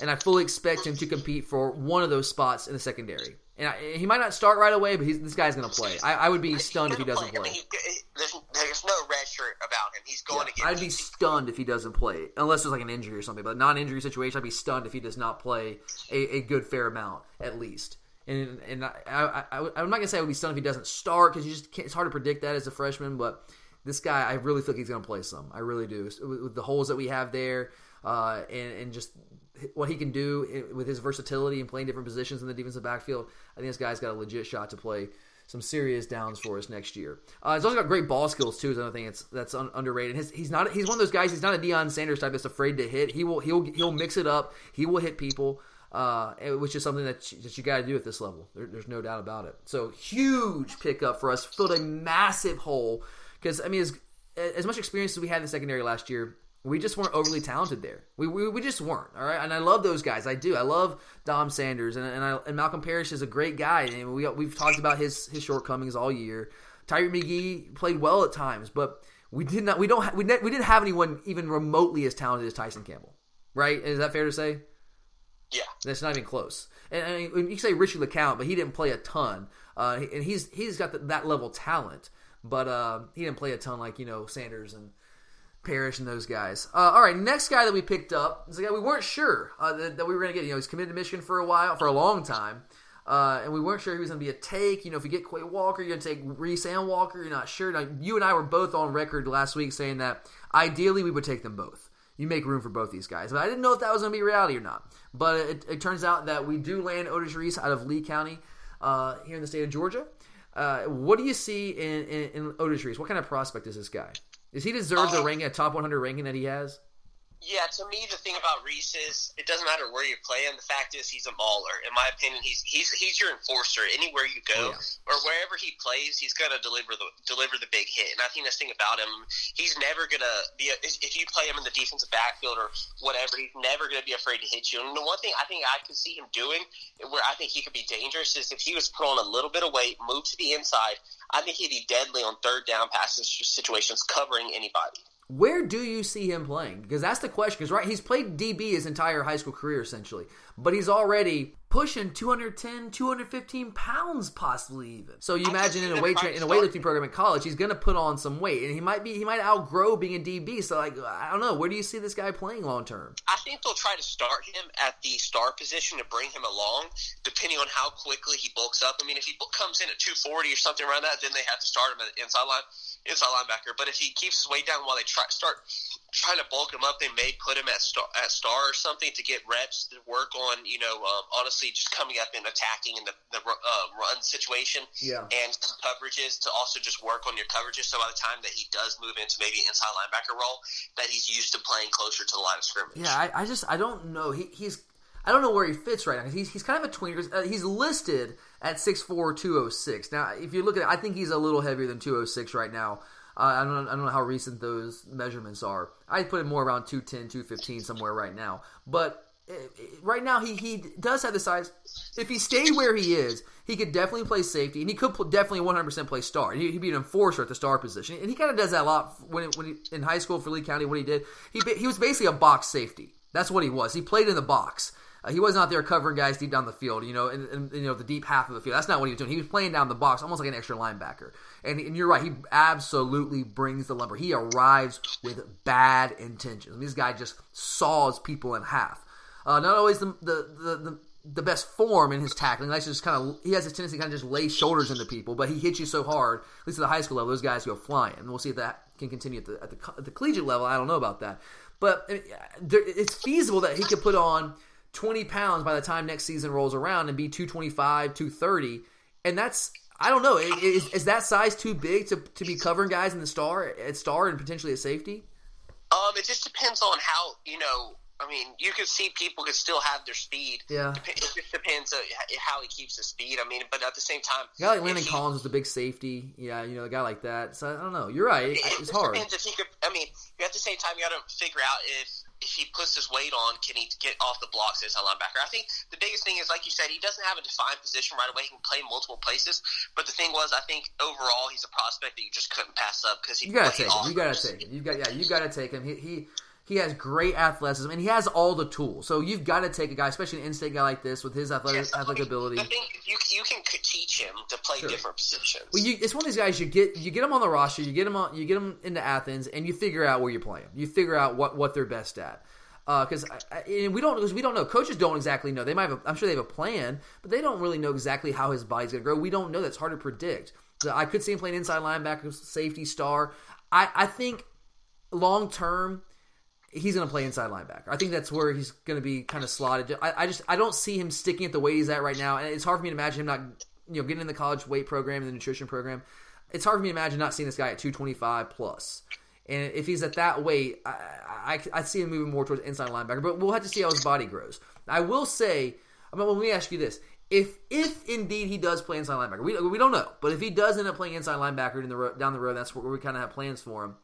And I fully expect him to compete for one of those spots in the secondary. And I, he might not start right away, but he's, this guy's going to play. I, I would be stunned if he doesn't play. I mean, he, there's, there's no red shirt about him. He's going yeah, to get I'd beat. be stunned if he doesn't play, unless there's like an injury or something. But non-injury situation, I'd be stunned if he does not play a, a good fair amount at least. And and I, I, I, I'm not going to say I would be stunned if he doesn't start because you just can't, it's hard to predict that as a freshman. But this guy, I really feel like he's going to play some. I really do. With, with the holes that we have there uh, and, and just what he can do with his versatility and playing different positions in the defensive backfield, I think this guy's got a legit shot to play some serious downs for us next year. Uh, he's also got great ball skills too. Is another thing that's that's un- underrated. His, he's not he's one of those guys. He's not a Deion Sanders type that's afraid to hit. He will he'll he'll mix it up. He will hit people, uh, which is something that you, that you got to do at this level. There, there's no doubt about it. So huge pickup for us. Filled a massive hole because I mean, as as much experience as we had in the secondary last year, we just weren't overly talented there. We, we we just weren't, all right? And I love those guys. I do. I love Dom Sanders, and and, I, and Malcolm Parrish is a great guy. And we, we've talked about his his shortcomings all year. Tyreek McGee played well at times, but we did not. We don't. Ha- we ne- we didn't have anyone even remotely as talented as Tyson Campbell, right? Is that fair to say? Yeah, that's not even close. And, and you can say Richie LeCount, but he didn't play a ton, uh, and he's he's got the, that level of talent, but uh, he didn't play a ton like you know Sanders and Parrish and those guys. Uh, all right, next guy that we picked up is a guy we weren't sure uh, that, that we were going to get. You know, he's committed to Michigan for a while, for a long time, uh, and we weren't sure he was going to be a take. You know, if you get Quay Walker, you're going to take Reese and Walker. You're not sure. Now, you and I were both on record last week saying that ideally we would take them both. You make room for both these guys. But I didn't know if that was going to be reality or not. But it, it turns out that we do land Otis Reese out of Lee County uh, here in the state of Georgia. Uh, what do you see in, in, in Otis Reese? What kind of prospect is this guy? Does he deserve the um, ranking, a top one hundred ranking that he has? Yeah, to me, the thing about Reese is it doesn't matter where you play him. The fact is he's a mauler. In my opinion, he's he's he's your enforcer. Anywhere you go yeah. or wherever he plays, he's going to deliver the deliver the big hit. And I think that's the thing about him. He's never going to be – if you play him in the defensive backfield or whatever, he's never going to be afraid to hit you. And the one thing I think I could see him doing where I think he could be dangerous is if he was put on a little bit of weight, moved to the inside, I think he'd be deadly on third down passes situations covering anybody. Where do you see him playing? Because that's the question. Because right, he's played D B his entire high school career essentially, but he's already pushing two hundred ten, two hundred fifteen pounds possibly even. So you I imagine in a weight tra- in a weightlifting program in college, he's going to put on some weight, and he might be he might outgrow being a D B. So like I don't know, where do you see this guy playing long term? I think they'll try to start him at the star position to bring him along, depending on how quickly he bulks up. I mean, if he comes in at two forty or something around that, then they have to start him at the inside line. Inside linebacker, but if he keeps his weight down while they try start trying to bulk him up, they may put him at star, at star or something to get reps to work on. You know, um, honestly, just coming up and attacking in the, the uh, run situation yeah. and coverages to also just work on your coverages. So by the time that he does move into maybe an inside linebacker role, that he's used to playing closer to the line of scrimmage. Yeah, I, I just I don't know. He, he's I don't know where he fits right now. He's he's kind of a tweener. He's listed at six four, two oh six. Now, if you look at it, I think he's a little heavier than two oh six right now. Uh, I don't I don't know how recent those measurements are. I'd put him more around two ten, two fifteen somewhere right now. But right now, he, he does have the size. If he stayed where he is, he could definitely play safety, and he could definitely one hundred percent play star. He'd be an enforcer at the star position, and he kind of does that a lot when it, when he, in high school for Lee County, what he did. He, he was basically a box safety. That's what he was. He played in the box. Uh, he wasn't out there covering guys deep down the field, you know, and, and you know the deep half of the field. That's not what he was doing. He was playing down the box, almost like an extra linebacker. And, and you're right, he absolutely brings the lumber. He arrives with bad intentions. I mean, this guy just saws people in half. Uh, not always the the, the the the best form in his tackling. That's just kind of he has a tendency to kind of just lay shoulders into people, but he hits you so hard. At least at the high school level, those guys go flying. And we'll see if that can continue at the at the, at the collegiate level. I don't know about that, but I mean, there, it's feasible that he could put on twenty pounds by the time next season rolls around and be two twenty-five, two thirty. And that's, I don't know, is, is that size too big to, to be covering guys in the star, at star and potentially at safety? Um, it just depends on how, you know, I mean, you can see people can still have their speed. Yeah. It just depends on how he keeps his speed. I mean, but at the same time, a guy like Landon he, Collins is the big safety. Yeah, you know, a guy like that. So I don't know. You're right. It, it's it hard. Depends if he could, I mean, at the same time, you got to figure out if, if he puts his weight on, can he get off the blocks as a linebacker? I think the biggest thing is, like you said, he doesn't have a defined position right away. He can play multiple places. But the thing was, I think overall he's a prospect that you just couldn't pass up because he. You gotta take him. You gotta take him. You got yeah. You gotta take him. He he He has great athleticism, and he has all the tools. So you've got to take a guy, especially an in-state guy like this, with his athletic, yeah, so athletic I mean, ability. I think you, you can teach him to play sure. different positions. Well, you, it's one of these guys you get you get him on the roster, you get him on, you get him into Athens, and you figure out where you're playing. You figure out what, what they're best at. Because uh, we don't, because we don't know. Coaches don't exactly know. They might have. A, I'm sure they have a plan, but they don't really know exactly how his body's going to grow. We don't know. That's hard to predict. So I could see him playing inside linebacker, safety, star. I, I think long term, he's going to play inside linebacker. I think that's where he's going to be kind of slotted. I, I just I don't see him sticking at the weight he's at right now, and it's hard for me to imagine him not, you know, getting in the college weight program and the nutrition program. It's hard for me to imagine not seeing this guy at two twenty-five plus. And if he's at that weight, I, I I see him moving more towards inside linebacker. But we'll have to see how his body grows. I will say, I mean, let me ask you this: if if indeed he does play inside linebacker, we we don't know. But if he does end up playing inside linebacker in the ro- down the road, that's where we kind of have plans for him.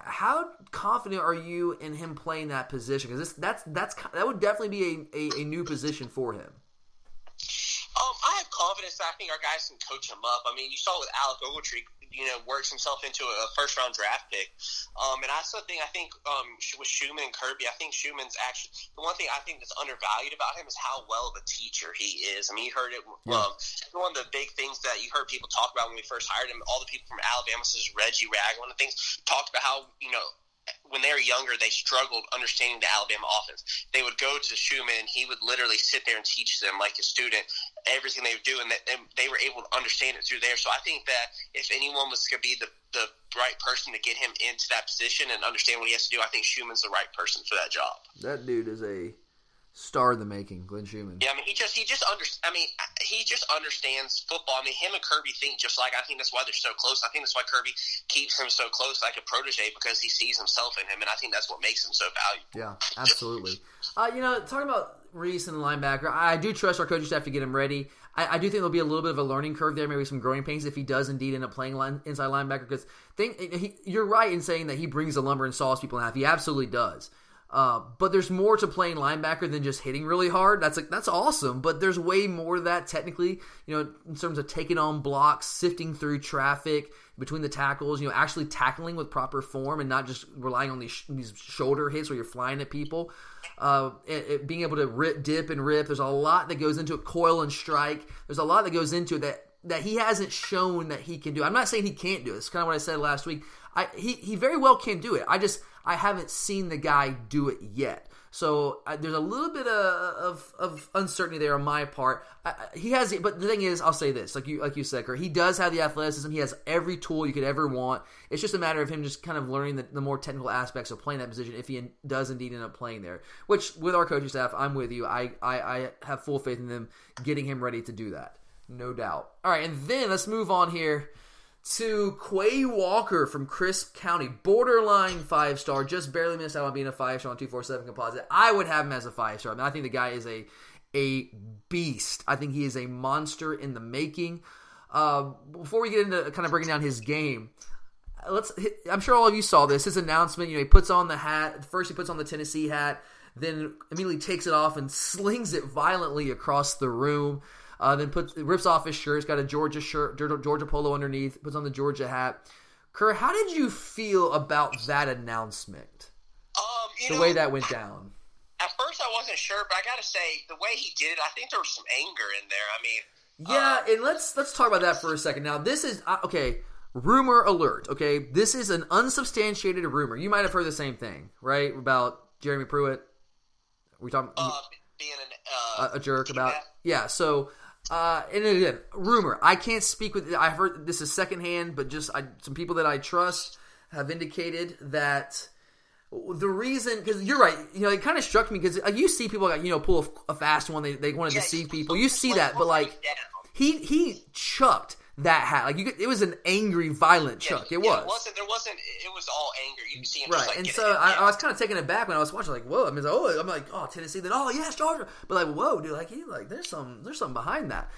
How confident are you in him playing that position? Because that's that's that would definitely be a, a, a new position for him. Um, I have confidence. I think our guys can coach him up. I mean, you saw with Alec Ogletree, you know, works himself into a first-round draft pick. Um, and I also think, I think um, with Schumann and Kirby, I think Schumann's actually – the one thing I think that's undervalued about him is how well of a teacher he is. I mean, you heard it yeah. – um, one of the big things that you heard people talk about when we first hired him, all the people from Alabama, this is Reggie Ragland, one of the things talked about how, you know, when they were younger, they struggled understanding the Alabama offense. They would go to Schumann, and he would literally sit there and teach them like a student everything they would do, and they were able to understand it through there. So I think that if anyone was going to be the, the right person to get him into that position and understand what he has to do, I think Schumann's the right person for that job. That dude is a star in the making, Glenn Schumann. Yeah, I mean, he just he just under, I mean, he just understands football. I mean, him and Kirby think just like. I think that's why they're so close. I think that's why Kirby keeps him so close, like a protege, because he sees himself in him, and I think that's what makes him so valuable. Yeah, absolutely. uh, you know, talking about Reese and linebacker, I do trust our coaching staff to get him ready. I, I do think there'll be a little bit of a learning curve there, maybe some growing pains if he does indeed end up playing line, inside linebacker. Because think he, you're right in saying that he brings the lumber and saws people in half. He absolutely does. Uh, but there's more to playing linebacker than just hitting really hard. That's like that's awesome, but there's way more to that technically, you know, in terms of taking on blocks, sifting through traffic between the tackles, you know, actually tackling with proper form and not just relying on these, sh- these shoulder hits where you're flying at people. Uh, it, it, being able to rip, dip and rip. There's a lot that goes into it, coil and strike. There's a lot that goes into it that, that he hasn't shown that he can do. I'm not saying he can't do it. It's kind of what I said last week. I, he, he very well can do it. I just... I haven't seen the guy do it yet. So uh, there's a little bit of, of, of uncertainty there on my part. I, I, he has, but the thing is, I'll say this, like you like you said, Kurt, he does have the athleticism. He has every tool you could ever want. It's just a matter of him just kind of learning the, the more technical aspects of playing that position if he in, does indeed end up playing there, which with our coaching staff, I'm with you. I, I, I have full faith in them getting him ready to do that, no doubt. All right, and then let's move on here to Quay Walker from Crisp County, borderline five-star, just barely missed out on being a five-star on two forty-seven composite. I would have him as a five-star. I mean, I think the guy is a a beast. I think he is a monster in the making. Uh, before we get into kind of breaking down his game, let's. I'm sure all of you saw this, his announcement. You know, he puts on the hat. First he puts on the Tennessee hat, then immediately takes it off and slings it violently across the room. Uh, then puts rips off his shirt. He's got a Georgia shirt, Georgia polo underneath. Puts on the Georgia hat. Kerr, how did you feel about that announcement? Um, you the know, way that went down. At first, I wasn't sure, but I gotta say, the way he did it, I think there was some anger in there. I mean, yeah, uh, and let's let's talk about that for a second. Now, this is uh, okay. Rumor alert. Okay, this is an unsubstantiated rumor. You might have heard the same thing, right? About Jeremy Pruitt. We talking uh, being an, uh, a, a jerk about that? Yeah. So. Uh, and again, rumor. I can't speak with. I've heard this is secondhand, but just I, some people that I trust have indicated that the reason. Because you're right. You know, it kind of struck me because you see people like you know pull a, a fast one. They they want to yeah, deceive people. You see that, but like he he chucked that hat. Like you, could, it was an angry, violent yeah, chuck. It yeah, was. It wasn't. There wasn't. It was all anger. You see him right. Just like, and so I, I was kind of taken aback when I was watching. Like whoa. I mean, oh, I'm like oh Tennessee. Then oh yeah, Georgia. But like whoa, dude. Like he like there's some there's something behind that.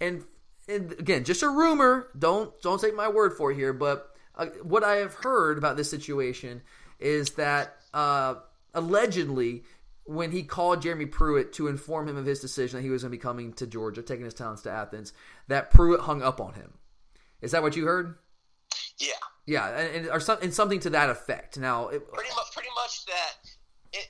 And and again, just a rumor. Don't don't take my word for it here. But uh, what I have heard about this situation is that uh, allegedly, when he called Jeremy Pruitt to inform him of his decision that he was going to be coming to Georgia, taking his talents to Athens, that Pruitt hung up on him. Is that what you heard? Yeah. Yeah, and, and, or some, and something to that effect. Now, it, pretty much, pretty much much that it,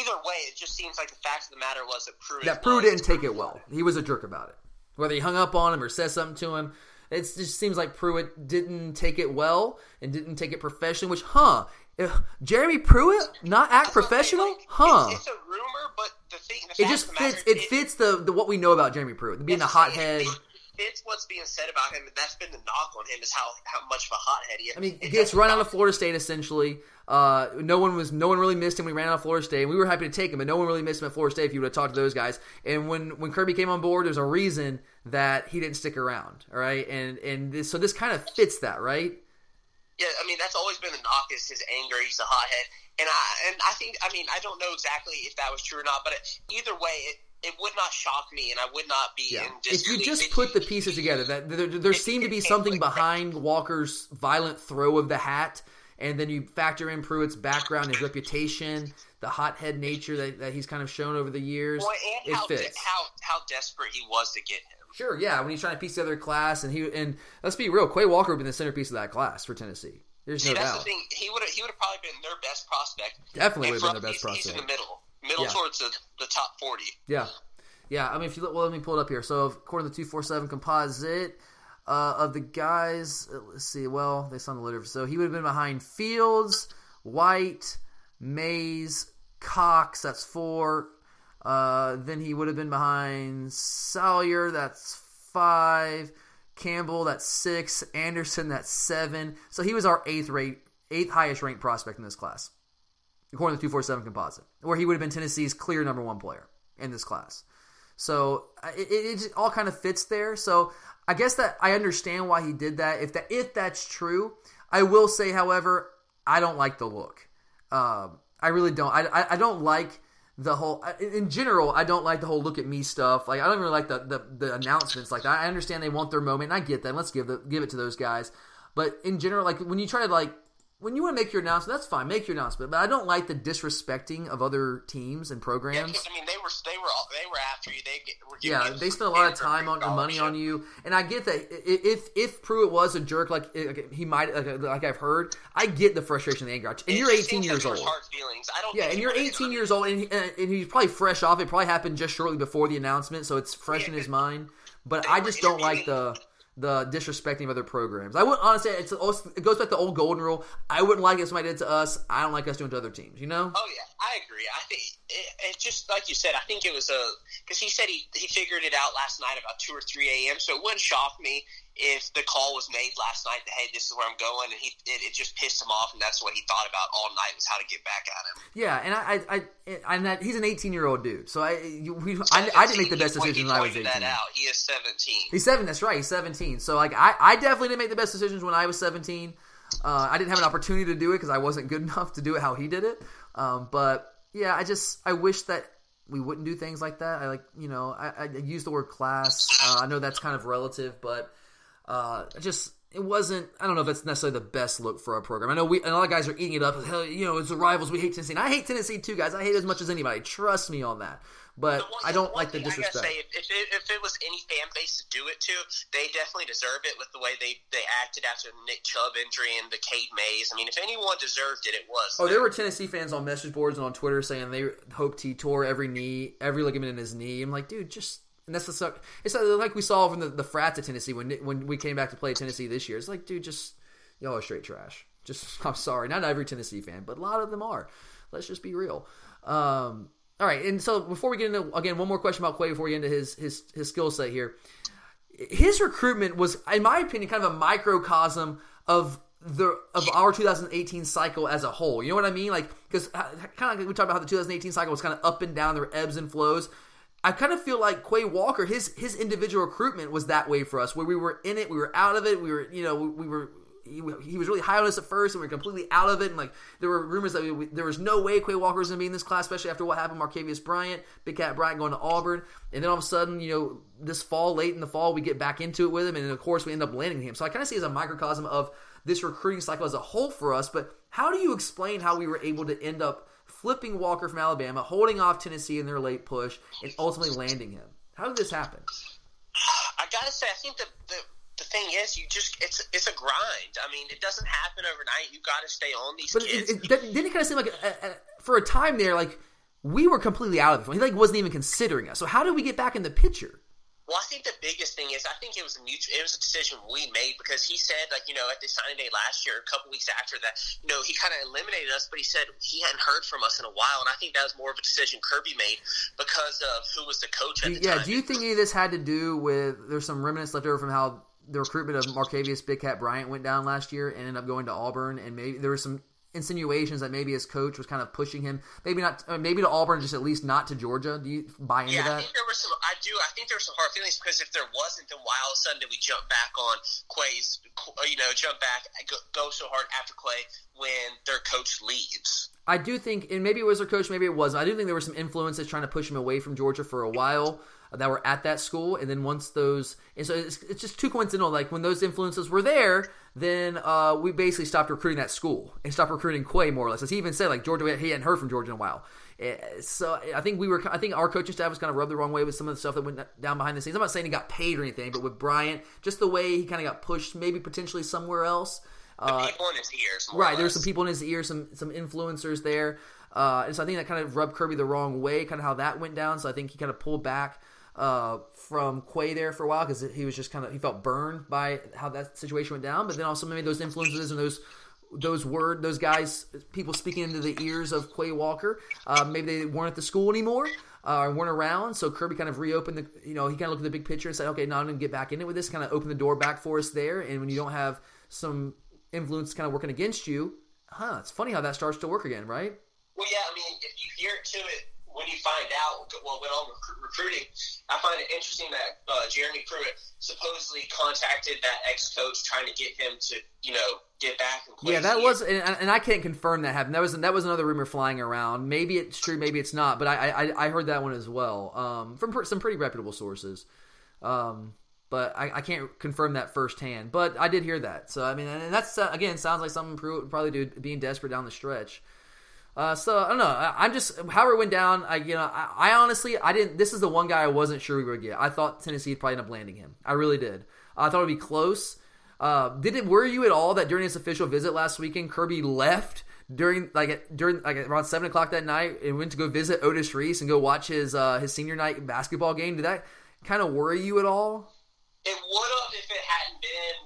either way, it just seems like the fact of the matter was that Pruitt that Pruitt didn't take it well. He was a jerk about it. Whether he hung up on him or said something to him, it just seems like Pruitt didn't take it well and didn't take it professionally. Which, huh? If Jeremy Pruitt not act professional, like, huh? It's, it's a rumor, but the thing the it just of the fits. Matter, it, it fits the, the what we know about Jeremy Pruitt being a hothead. It's what's being said about him, and that's been the knock on him, is how, how much of a hothead he is. I mean, he gets run out of Florida State, essentially. Uh, no one was, no one really missed him when he ran out of Florida State, and we were happy to take him, but no one really missed him at Florida State if you would have talked to those guys. And when, when Kirby came on board, there's a reason that he didn't stick around, all right? And, and this, so this kind of fits that, right? Yeah, I mean, that's always been the knock, is his anger. He's a hothead. And I, and I think, I mean, I don't know exactly if that was true or not, but it, either way, it, It would not shock me, and I would not be yeah. in disbelief. If you just put the pieces together, that there, there seemed to be something behind Walker's violent throw of the hat, and then you factor in Pruitt's background, his reputation, the hothead nature that, that he's kind of shown over the years. Well, and it how, fits. De- how how desperate he was to get him. Sure, yeah, when he's trying to piece together a class, and he and let's be real, Quay Walker would be the centerpiece of that class for Tennessee. There's See, no that's doubt. The thing. He would have he would have probably been their best prospect. Definitely would have been their best prospect. He's in the middle. Middle yeah. towards the, the top forty. Yeah. Yeah. I mean, if you look, well, let me pull it up here. So, according to the two forty-seven composite uh, of the guys, let's see. Well, they signed the litter. So, he would have been behind Fields, White, Mays, Cox. That's four. Uh, then he would have been behind Salyer. That's five. Campbell. That's six. Anderson. That's seven. So, he was our eighth rate, eighth highest ranked prospect in this class, according to the two forty-seven composite, where he would have been Tennessee's clear number one player in this class. So it, it, it all kind of fits there. So I guess that I understand why he did that. If that if that's true, I will say, however, I don't like the look. Um, I really don't. I, I I don't like the whole. In general, I don't like the whole "look at me" stuff. Like I don't really like the the, the announcements like that. I understand they want their moment, and I get that. Let's give the, give it to those guys. But in general, like when you try to like. When you want to make your announcement, that's fine. Make your announcement, but I don't like the disrespecting of other teams and programs. Yeah, because I mean, they were they were all, they were after you. They were yeah, they spent a lot of time on and money on you, and I get that. If if Pruitt was a jerk, like he might, like, like I've heard, I get the frustration, and the anger. And it you're eighteen years old. Hard feelings. I don't. Yeah, and you're eighteen years old, and, he, and he's probably fresh off. It probably happened just shortly before the announcement, so it's fresh yeah, in his mind. But I just don't like the. the disrespecting of other programs. I wouldn't honestly. It's also, it goes back to the old golden rule. I wouldn't like it if somebody did it to us. I don't like us doing it to other teams. You know. Oh yeah, I agree. I think it's it just like you said. I think it was a because he said he he figured it out last night about two or three a m. So it wouldn't shock me if the call was made last night that hey, this is where I'm going, and he it, it just pissed him off, and that's what he thought about all night was how to get back at him. Yeah, and I I, I I'm not, he's an eighteen year old dude, so I we, I, I didn't make the best decision when I was eighteen. That out. He is seventeen. He's seven. That's right. He's seventeen. So, like, I, I definitely didn't make the best decisions when I was seventeen. Uh, I didn't have an opportunity to do it because I wasn't good enough to do it how he did it. Um, but, yeah, I just – I wish that we wouldn't do things like that. I, like, you know, I, I use the word class. Uh, I know that's kind of relative, but uh, just – it wasn't – I don't know if that's necessarily the best look for our program. I know we – a lot of guys are eating it up. Hell, you know, it's the rivals. We hate Tennessee. And I hate Tennessee too, guys. I hate it as much as anybody. Trust me on that. But one, I don't like the disrespect. I gotta say, if, if, it, if it was any fan base to do it to, they definitely deserve it with the way they, they acted after the Nick Chubb injury and the Cade Mays. I mean, if anyone deserved it, it was. Oh, them. There were Tennessee fans on message boards and on Twitter saying they hoped he tore every knee, every ligament in his knee. I'm like, dude, just and that's the it's like we saw from the, the frats at Tennessee when when we came back to play Tennessee this year. It's like, dude, just y'all are straight trash. Just I'm sorry, not every Tennessee fan, but a lot of them are. Let's just be real. Um, All right, and so before we get into, again, one more question about Quay before we get into his his, his skill set here. His recruitment was, in my opinion, kind of a microcosm of the of our two thousand eighteen cycle as a whole. You know what I mean? Like, because kind of like we talked about how the two thousand eighteen cycle was kind of up and down, there were ebbs and flows. I kind of feel like Quay Walker, his his individual recruitment was that way for us, where we were in it, we were out of it, we were, you know, we, we were. He, he was really high on us at first, and we were completely out of it. And like there were rumors that we, we, there was no way Quay Walker was going to be in this class, especially after what happened with Markevious Bryant, Big Cat Bryant going to Auburn. And then all of a sudden, you know, this fall, late in the fall, we get back into it with him, and then of course we end up landing him. So I kind of see it as a microcosm of this recruiting cycle as a whole for us. But how do you explain how we were able to end up flipping Walker from Alabama, holding off Tennessee in their late push, and ultimately landing him? How did this happen? I gotta say, I think that the the thing is, you just it's it's a grind. I mean, it doesn't happen overnight. You got to stay on these but kids. It, it, that, didn't it kind of seem like a, a, for a time there, like we were completely out of it. He like wasn't even considering us. So how did we get back in the picture? Well, I think the biggest thing is I think it was a mutual, it was a decision we made, because he said, like, you know, at the signing day last year, a couple weeks after that, you know, he kind of eliminated us, but he said he hadn't heard from us in a while, and I think that was more of a decision Kirby made because of who was the coach at the yeah, time. Yeah, do you think any of this had to do with there's some remnants left over from how the recruitment of Markevious Big Cat Bryant went down last year and ended up going to Auburn, and maybe there were some insinuations that maybe his coach was kind of pushing him, maybe not, maybe to Auburn, just at least not to Georgia. Do you buy into yeah, that? I think there were some. I do. I think there were some hard feelings, because if there wasn't, then why all of a sudden did we jump back on Quay's? You know, jump back, go, go so hard after Quay when their coach leaves. I do think, and maybe it was their coach, maybe it wasn't. I do think there were some influences trying to push him away from Georgia for a while that were at that school, and then once those, and so it's, it's just too coincidental. Like when those influences were there, then uh, we basically stopped recruiting that school and stopped recruiting Quay, more or less. As he even said, like Georgia, he hadn't heard from Georgia in a while. So I think we were, I think our coaching staff was kind of rubbed the wrong way with some of the stuff that went down behind the scenes. I'm not saying he got paid or anything, but with Bryant, just the way he kind of got pushed, maybe potentially somewhere else. Uh, people in his ears, right? There's some people in his ears, some some influencers there, uh, and so I think that kind of rubbed Kirby the wrong way, kind of how that went down. So I think he kind of pulled back uh, from Quay there for a while, because he was just kind of he felt burned by how that situation went down. But then also maybe those influences and those those word those guys, people speaking into the ears of Quay Walker, uh, maybe they weren't at the school anymore. Uh, weren't around, so Kirby kind of reopened the, you know, he kind of looked at the big picture and said, okay, now I'm going to get back in it with this, kind of open the door back for us there. And when you don't have some influence kind of working against you, huh, it's funny how that starts to work again, right? Well, yeah, I mean, if you hear it to it, when you find out what went on recruiting, I find it interesting that uh, Jeremy Pruitt supposedly contacted that ex-coach trying to get him to, you know, get back. And yeah, that was, and, and I can't confirm that happened. That was that was another rumor flying around. Maybe it's true, maybe it's not, but I I, I heard that one as well um, from per, some pretty reputable sources. Um, but I, I can't confirm that firsthand. But I did hear that. So, I mean, and that's, uh, again, sounds like something Pruitt would probably do, being desperate down the stretch. Uh, so I don't know. I, I'm just how it went down. I you know I, I honestly I didn't. This is the one guy I wasn't sure we would get. I thought Tennessee would probably end up landing him. I really did. I thought it'd be close. Uh, did it worry you at all that during his official visit last weekend, Kirby left during like during like around seven o'clock that night and went to go visit Otis Reese and go watch his uh, his senior night basketball game? Did that kind of worry you at all? It would have if it hadn't been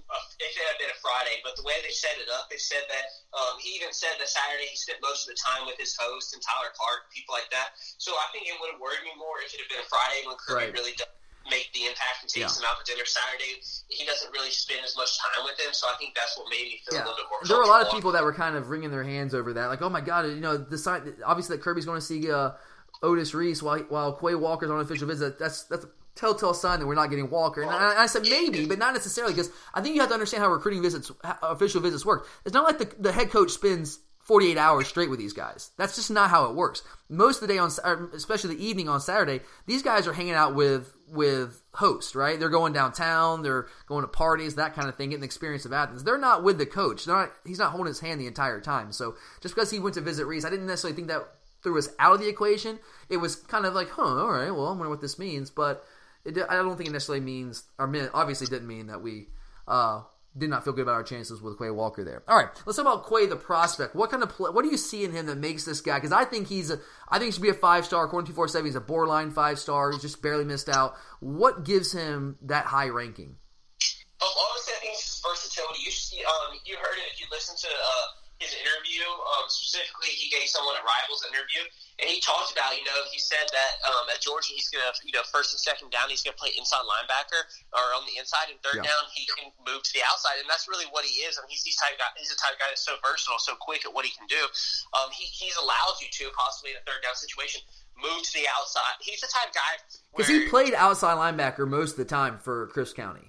if it had been a Friday, but the way they set it up, they said that um, he even said that Saturday he spent most of the time with his host and Tyler Clark, people like that. So I think it would have worried me more if it had been a Friday when Kirby right. really does make the impact and takes yeah. him out for dinner Saturday. He doesn't really spend as much time with him, so I think that's what made me feel yeah. a little bit more. There were a lot of people that were kind of wringing their hands over that, like, oh my god, you know, the sign, obviously that Kirby's going to see uh, Otis Reese while while Quay Walker's on an official visit. That's that's. telltale sign that we're not getting Walker. And I, and I said maybe, but not necessarily, because I think you have to understand how recruiting visits, how official visits work. It's not like the, the head coach spends forty-eight hours straight with these guys. That's just not how it works. Most of the day, on, especially the evening on Saturday, these guys are hanging out with with hosts, right? They're going downtown, they're going to parties, that kind of thing, getting the experience of Athens. They're not with the coach. They're not, he's not holding his hand the entire time. So just because he went to visit Reese, I didn't necessarily think that threw us out of the equation. It was kind of like, huh, all right, well, I wonder what this means, but It, I don't think it necessarily means, or meant, obviously didn't mean that we uh, did not feel good about our chances with Quay Walker there. All right, let's talk about Quay, the prospect. What kind of play, what do you see in him that makes this guy? Because I think he's a, I think he should be a five star. According to two forty-seven, he's a borderline five star. He just barely missed out. What gives him that high ranking? Um, honestly, I think it's his versatility. You see, um, you heard it if you listened to uh, his interview. Um, specifically, he gave someone at Rivals an interview. And he talked about, you know, he said that um, at Georgia he's going to, you know, first and second down he's going to play inside linebacker or on the inside, and third yeah. down he can move to the outside, and that's really what he is. I mean, he's these type of guy, he's the type of guy that's so versatile, so quick at what he can do. Um, he he's allowed you to possibly in a third down situation move to the outside. He's the type of guy because he played outside linebacker most of the time for Crisp County.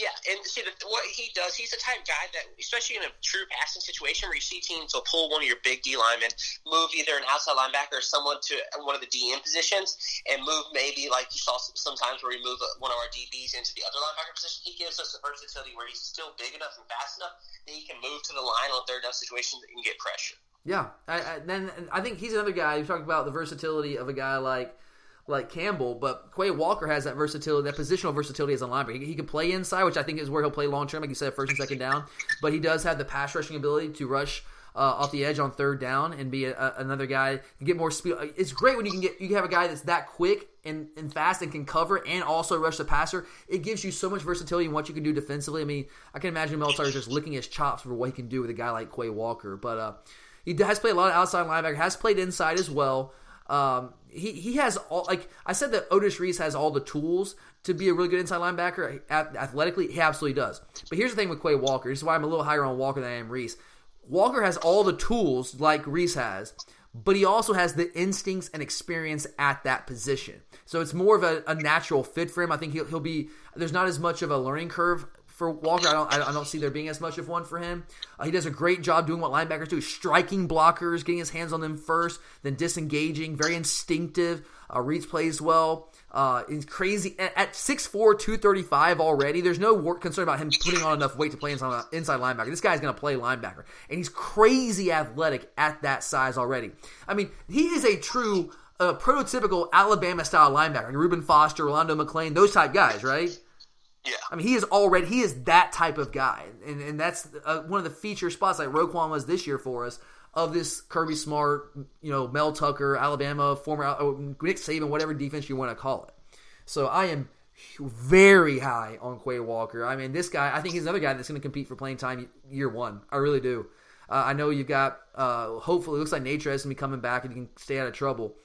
Yeah, and see, the, what he does, he's the type of guy that, especially in a true passing situation where you see teams will pull one of your big D linemen, move either an outside linebacker or someone to one of the D N positions, and move maybe like you saw sometimes where we move one of our D Bs into the other linebacker position. He gives us the versatility where he's still big enough and fast enough that he can move to the line on third down situations and get pressure. Yeah, I, I, then I think he's another guy. You talked about the versatility of a guy like like Campbell, but Quay Walker has that versatility, that positional versatility as a linebacker. He, he can play inside, which I think is where he'll play long term, like you said, first and second down. But he does have the pass rushing ability to rush uh, off the edge on third down and be a, a, another guy to get more speed. It's great when you can get you can have a guy that's that quick and, and fast and can cover and also rush the passer. It gives you so much versatility in what you can do defensively. I mean, I can imagine Mel Tucker just licking his chops for what he can do with a guy like Quay Walker. But uh, he has played a lot of outside linebacker, has played inside as well. Um, he, he has all, like I said, that Otis Reese has all the tools to be a really good inside linebacker. Athletically, he absolutely does. But here's the thing with Quay Walker. This is why I'm a little higher on Walker than I am Reese. Walker has all the tools like Reese has, but he also has the instincts and experience at that position. So it's more of a, a natural fit for him. I think he'll, he'll be, there's not as much of a learning curve for Walker. I don't, I don't see there being as much of one for him. Uh, he does a great job doing what linebackers do, striking blockers, getting his hands on them first, then disengaging, very instinctive. Uh, Reeds plays well. Uh, he's crazy. At, at six four, two thirty-five already, there's no work concern about him putting on enough weight to play inside, inside linebacker. This guy's going to play linebacker. And he's crazy athletic at that size already. I mean, he is a true uh, prototypical Alabama-style linebacker. And Reuben Foster, Rolando McClain, those type guys, right? Yeah. I mean, he is already, he is that type of guy. And and that's uh, one of the feature spots like Roquan was this year for us of this Kirby Smart, you know, Mel Tucker, Alabama, former oh, Nick Saban, whatever defense you want to call it. So I am very high on Quay Walker. I mean, this guy, I think he's another guy that's going to compete for playing time year one. I really do. Uh, I know you've got, uh, hopefully, it looks like Nature is going to be coming back and you can stay out of trouble.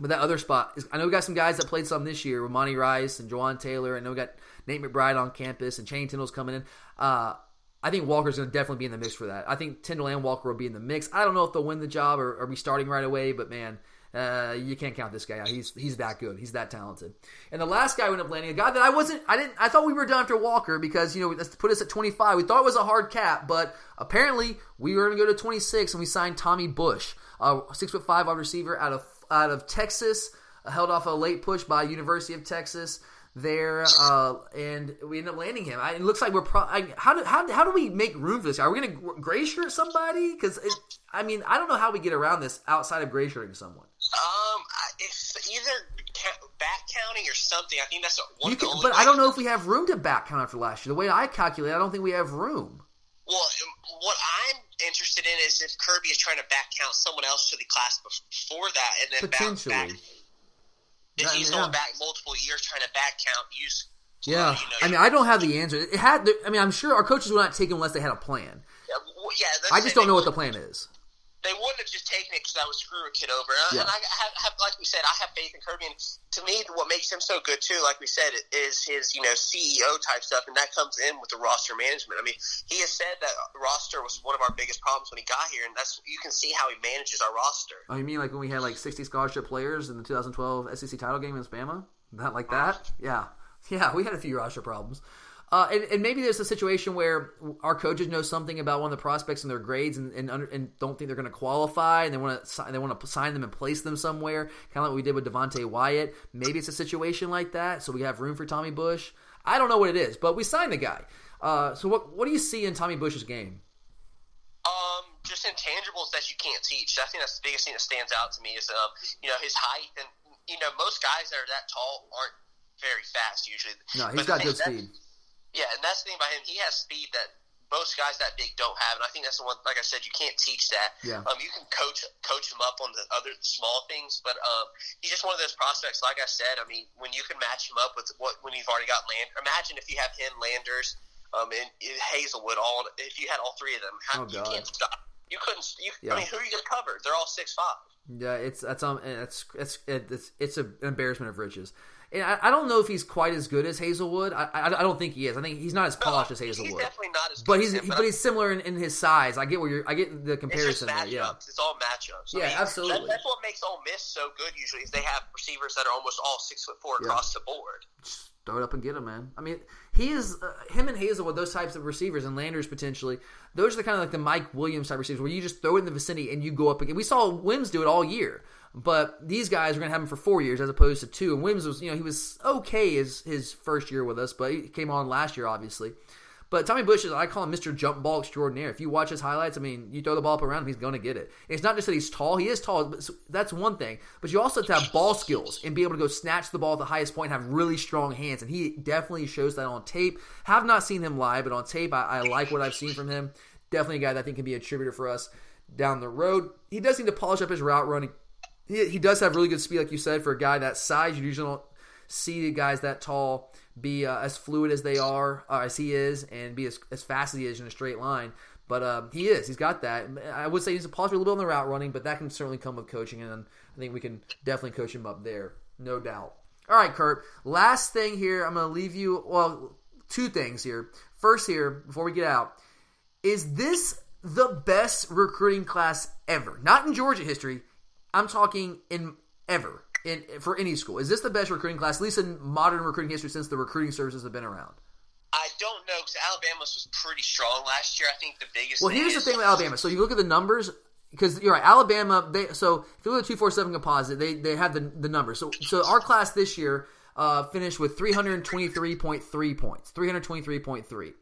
But that other spot, is, I know we got some guys that played some this year, Ramani Rice and Jawan Taylor. I know we got Nate McBride on campus and Channing Tindall's coming in. Uh, I think Walker's going to definitely be in the mix for that. I think Tindall and Walker will be in the mix. I don't know if they'll win the job or, or be starting right away, but man, uh, you can't count this guy out. He's he's that good. He's that talented. And the last guy we ended up landing, a guy that I wasn't, I didn't, I thought we were done after Walker because, you know, that's put us at twenty-five. We thought it was a hard cap, but apparently we were going to go to twenty-six and we signed Tommy Bush, a six foot five wide receiver out of out of Texas, held off a late push by University of Texas there, uh, and we end up landing him. I, it looks like we're probably, how do, how, how do we make room for this guy? Are we going to gray shirt somebody? Because, I mean, I don't know how we get around this outside of gray shirting someone. Um, it's either back counting or something. I think that's one of the only But I don't know if we have room to back count after last year. The way I calculate, I don't think we have room. Well, what I'm interested in is if Kirby is trying to back count someone else to the class before that, and then potentially. back back. If he's I mean, going yeah. back multiple years trying to back count, use. Yeah, uh, you know, I mean, I don't have the answer. It had. I mean, I'm sure our coaches would not take him unless they had a plan. Yeah, well, yeah that's I just don't know what the plan is. They wouldn't have just taken it because I would screw a kid over. Yeah. And I have, have, like we said, I have faith in Kirby. And to me, what makes him so good too, like we said, is his you know C E O type stuff, and that comes in with the roster management. I mean, he has said that roster was one of our biggest problems when he got here, and that's you can see how he manages our roster. Oh, you mean like when we had like sixty scholarship players in the twenty twelve S E C title game against Bama? Not like that? Yeah, yeah, we had a few roster problems. Uh, and, and maybe there's a situation where our coaches know something about one of the prospects and their grades, and and, under, and don't think they're going to qualify, and they want to they want to sign them and place them somewhere, kind of like we did with Devontae Wyatt. Maybe it's a situation like that, so we have room for Tommy Bush. I don't know what it is, but we signed the guy. Uh, so what what do you see in Tommy Bush's game? Um, just intangibles that you can't teach. I think that's the biggest thing that stands out to me is um, you know, his height, and you know, most guys that are that tall aren't very fast usually. No, he's but got good speed. Yeah, and that's the thing about him. He has speed that most guys that big don't have, and I think that's the one. Like I said, you can't teach that. Yeah. Um, you can coach coach him up on the other small things, but um, he's just one of those prospects. Like I said, I mean, when you can match him up with what when you've already got Landers. Imagine if you have him, Landers, um, and, and Hazelwood. All if you had all three of them, how, oh, you God. can't stop. You couldn't. You, yeah. I mean, who are you going to cover? They're all six five. Yeah, it's that's um, it's it's it's it's an embarrassment of riches. And I, I don't know if he's quite as good as Hazelwood. I, I, I don't think he is. I think he's not as polished no, as Hazelwood. He's definitely not as good but he's, as him, but, but he's similar in, in his size. I get where you're. I get the comparison. It's just matchups. Yeah. It's all matchups. Yeah, I mean, absolutely. That, that's what makes Ole Miss so good. Usually, is they have receivers that are almost all six foot four across yeah. the board. Just throw it up and get him, man. I mean, he is uh, him and Hazelwood. Those types of receivers and Landers potentially. Those are the kind of like the Mike Williams type receivers where you just throw it in the vicinity and you go up again. We saw Wims do it all year. But these guys are going to have him for four years as opposed to two. And Williams was, you know, he was okay his, his first year with us, but he came on last year, obviously. But Tommy Bush is, I call him Mister Jump Ball Extraordinaire. If you watch his highlights, I mean, you throw the ball up around him, he's going to get it. And it's not just that he's tall. He is tall, but that's one thing. But you also have to have ball skills and be able to go snatch the ball at the highest point and have really strong hands. And he definitely shows that on tape. Have not seen him live, but on tape, I, I like what I've seen from him. Definitely a guy that I think can be a contributor for us down the road. He does need to polish up his route running. He, he does have really good speed, like you said, for a guy that size. You usually don't see the guys that tall be uh, as fluid as they are, uh, as he is, and be as, as fast as he is in a straight line. But um, he is. He's got that. I would say he's a polish a little bit on the route running, but that can certainly come with coaching, and I think we can definitely coach him up there, no doubt. All right, Kurt. Last thing here, I'm going to leave you – well, two things here. First here, before we get out, is this the best recruiting class ever? Not in Georgia history. I'm talking in ever, in for any school. Is this the best recruiting class, at least in modern recruiting history, since the recruiting services have been around? I don't know, because Alabama's was pretty strong last year. I think the biggest well, thing Well, here's is- the thing with Alabama. So you look at the numbers, because you're right, Alabama, they, so if you look at the two forty-seven composite, they they have the, the numbers. So, so our class this year uh, finished with three twenty-three point three points, three twenty-three point three.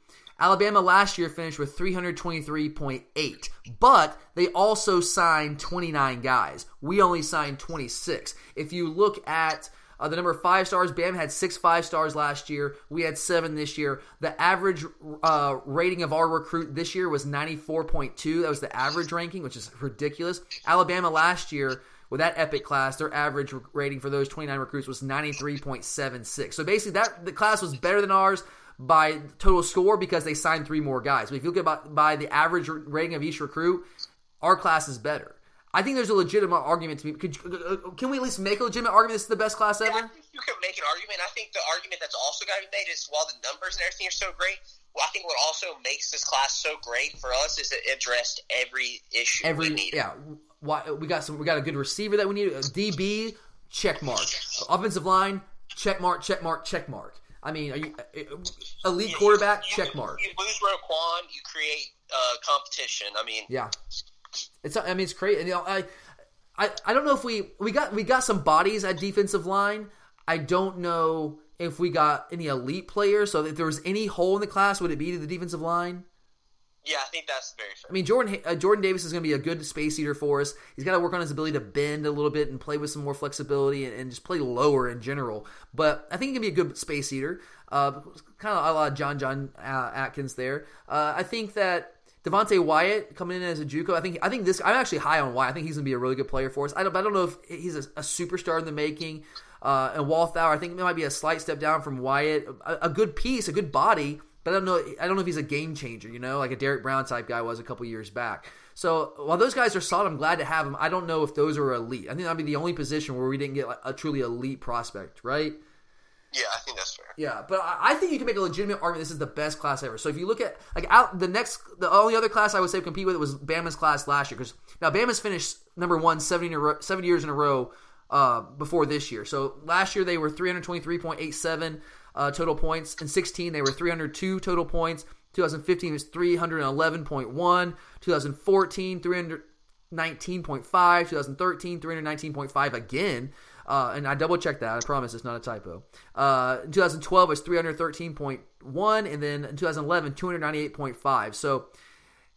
Alabama last year finished with three twenty-three point eight, but they also signed twenty-nine guys. We only signed twenty-six. If you look at uh, the number of five stars, Bama had six five stars last year. We had seven this year. The average uh, rating of our recruit this year was ninety-four point two. That was the average ranking, which is ridiculous. Alabama last year, with that epic class, their average rating for those twenty-nine recruits was ninety-three point seven six. So basically, that the class was better than ours by total score because they signed three more guys. But if you look at by the average rating of each recruit, our class is better. I think there's a legitimate argument to be. Could, can we at least make a legitimate argument this is the best class ever? Yeah, I think you can make an argument. I think the argument that's also got to be made is while the numbers and everything are so great, well, I think what also makes this class so great for us is it addressed every issue every, we needed. Yeah, why, we got some. We got a good receiver that we needed. D B, check mark. Offensive line, check mark, check mark, check mark. I mean, are you, elite yeah, quarterback, you, check mark. You lose Roquan, you create uh, competition. I mean, yeah, it's I mean it's crazy. And, you know, I, I I don't know if we we got we got some bodies at defensive line. I don't know if we got any elite players. So if there was any hole in the class, would it be to the defensive line? Yeah, I think that's very fair. I mean, Jordan uh, Jordan Davis is going to be a good space eater for us. He's got to work on his ability to bend a little bit and play with some more flexibility and, and just play lower in general. But I think he can be a good space eater, uh, kind of a la John John uh, Atkins there. Uh, I think that Devontae Wyatt coming in as a JUCO, I think I think this. I'm actually high on Wyatt. I think he's going to be a really good player for us. I don't, but I don't know if he's a, a superstar in the making. Uh, and Walthour, I think it might be a slight step down from Wyatt. A, a good piece, a good body. I don't know. I don't know if he's a game changer, you know, like a Derek Brown type guy was a couple years back. So while those guys are solid, I'm glad to have them. I don't know if those are elite. I think that'd be the only position where we didn't get a truly elite prospect, right? Yeah, I think that's fair. Yeah, but I think you can make a legitimate argument. This is the best class ever. So if you look at like out, the next, the only other class I would say compete with it was Bama's class last year because now Bama's finished number one seventy in a row, seventy years in a row uh, before this year. So last year they were three twenty-three point eight seven. Uh, total points. In sixteen, they were three hundred two total points. twenty fifteen was three eleven point one. twenty fourteen, three nineteen point five. twenty thirteen, three nineteen point five again. Uh, and I double-checked that. I promise it's not a typo. Uh, in twenty twelve, it was three thirteen point one. And then in twenty eleven, two ninety-eight point five. So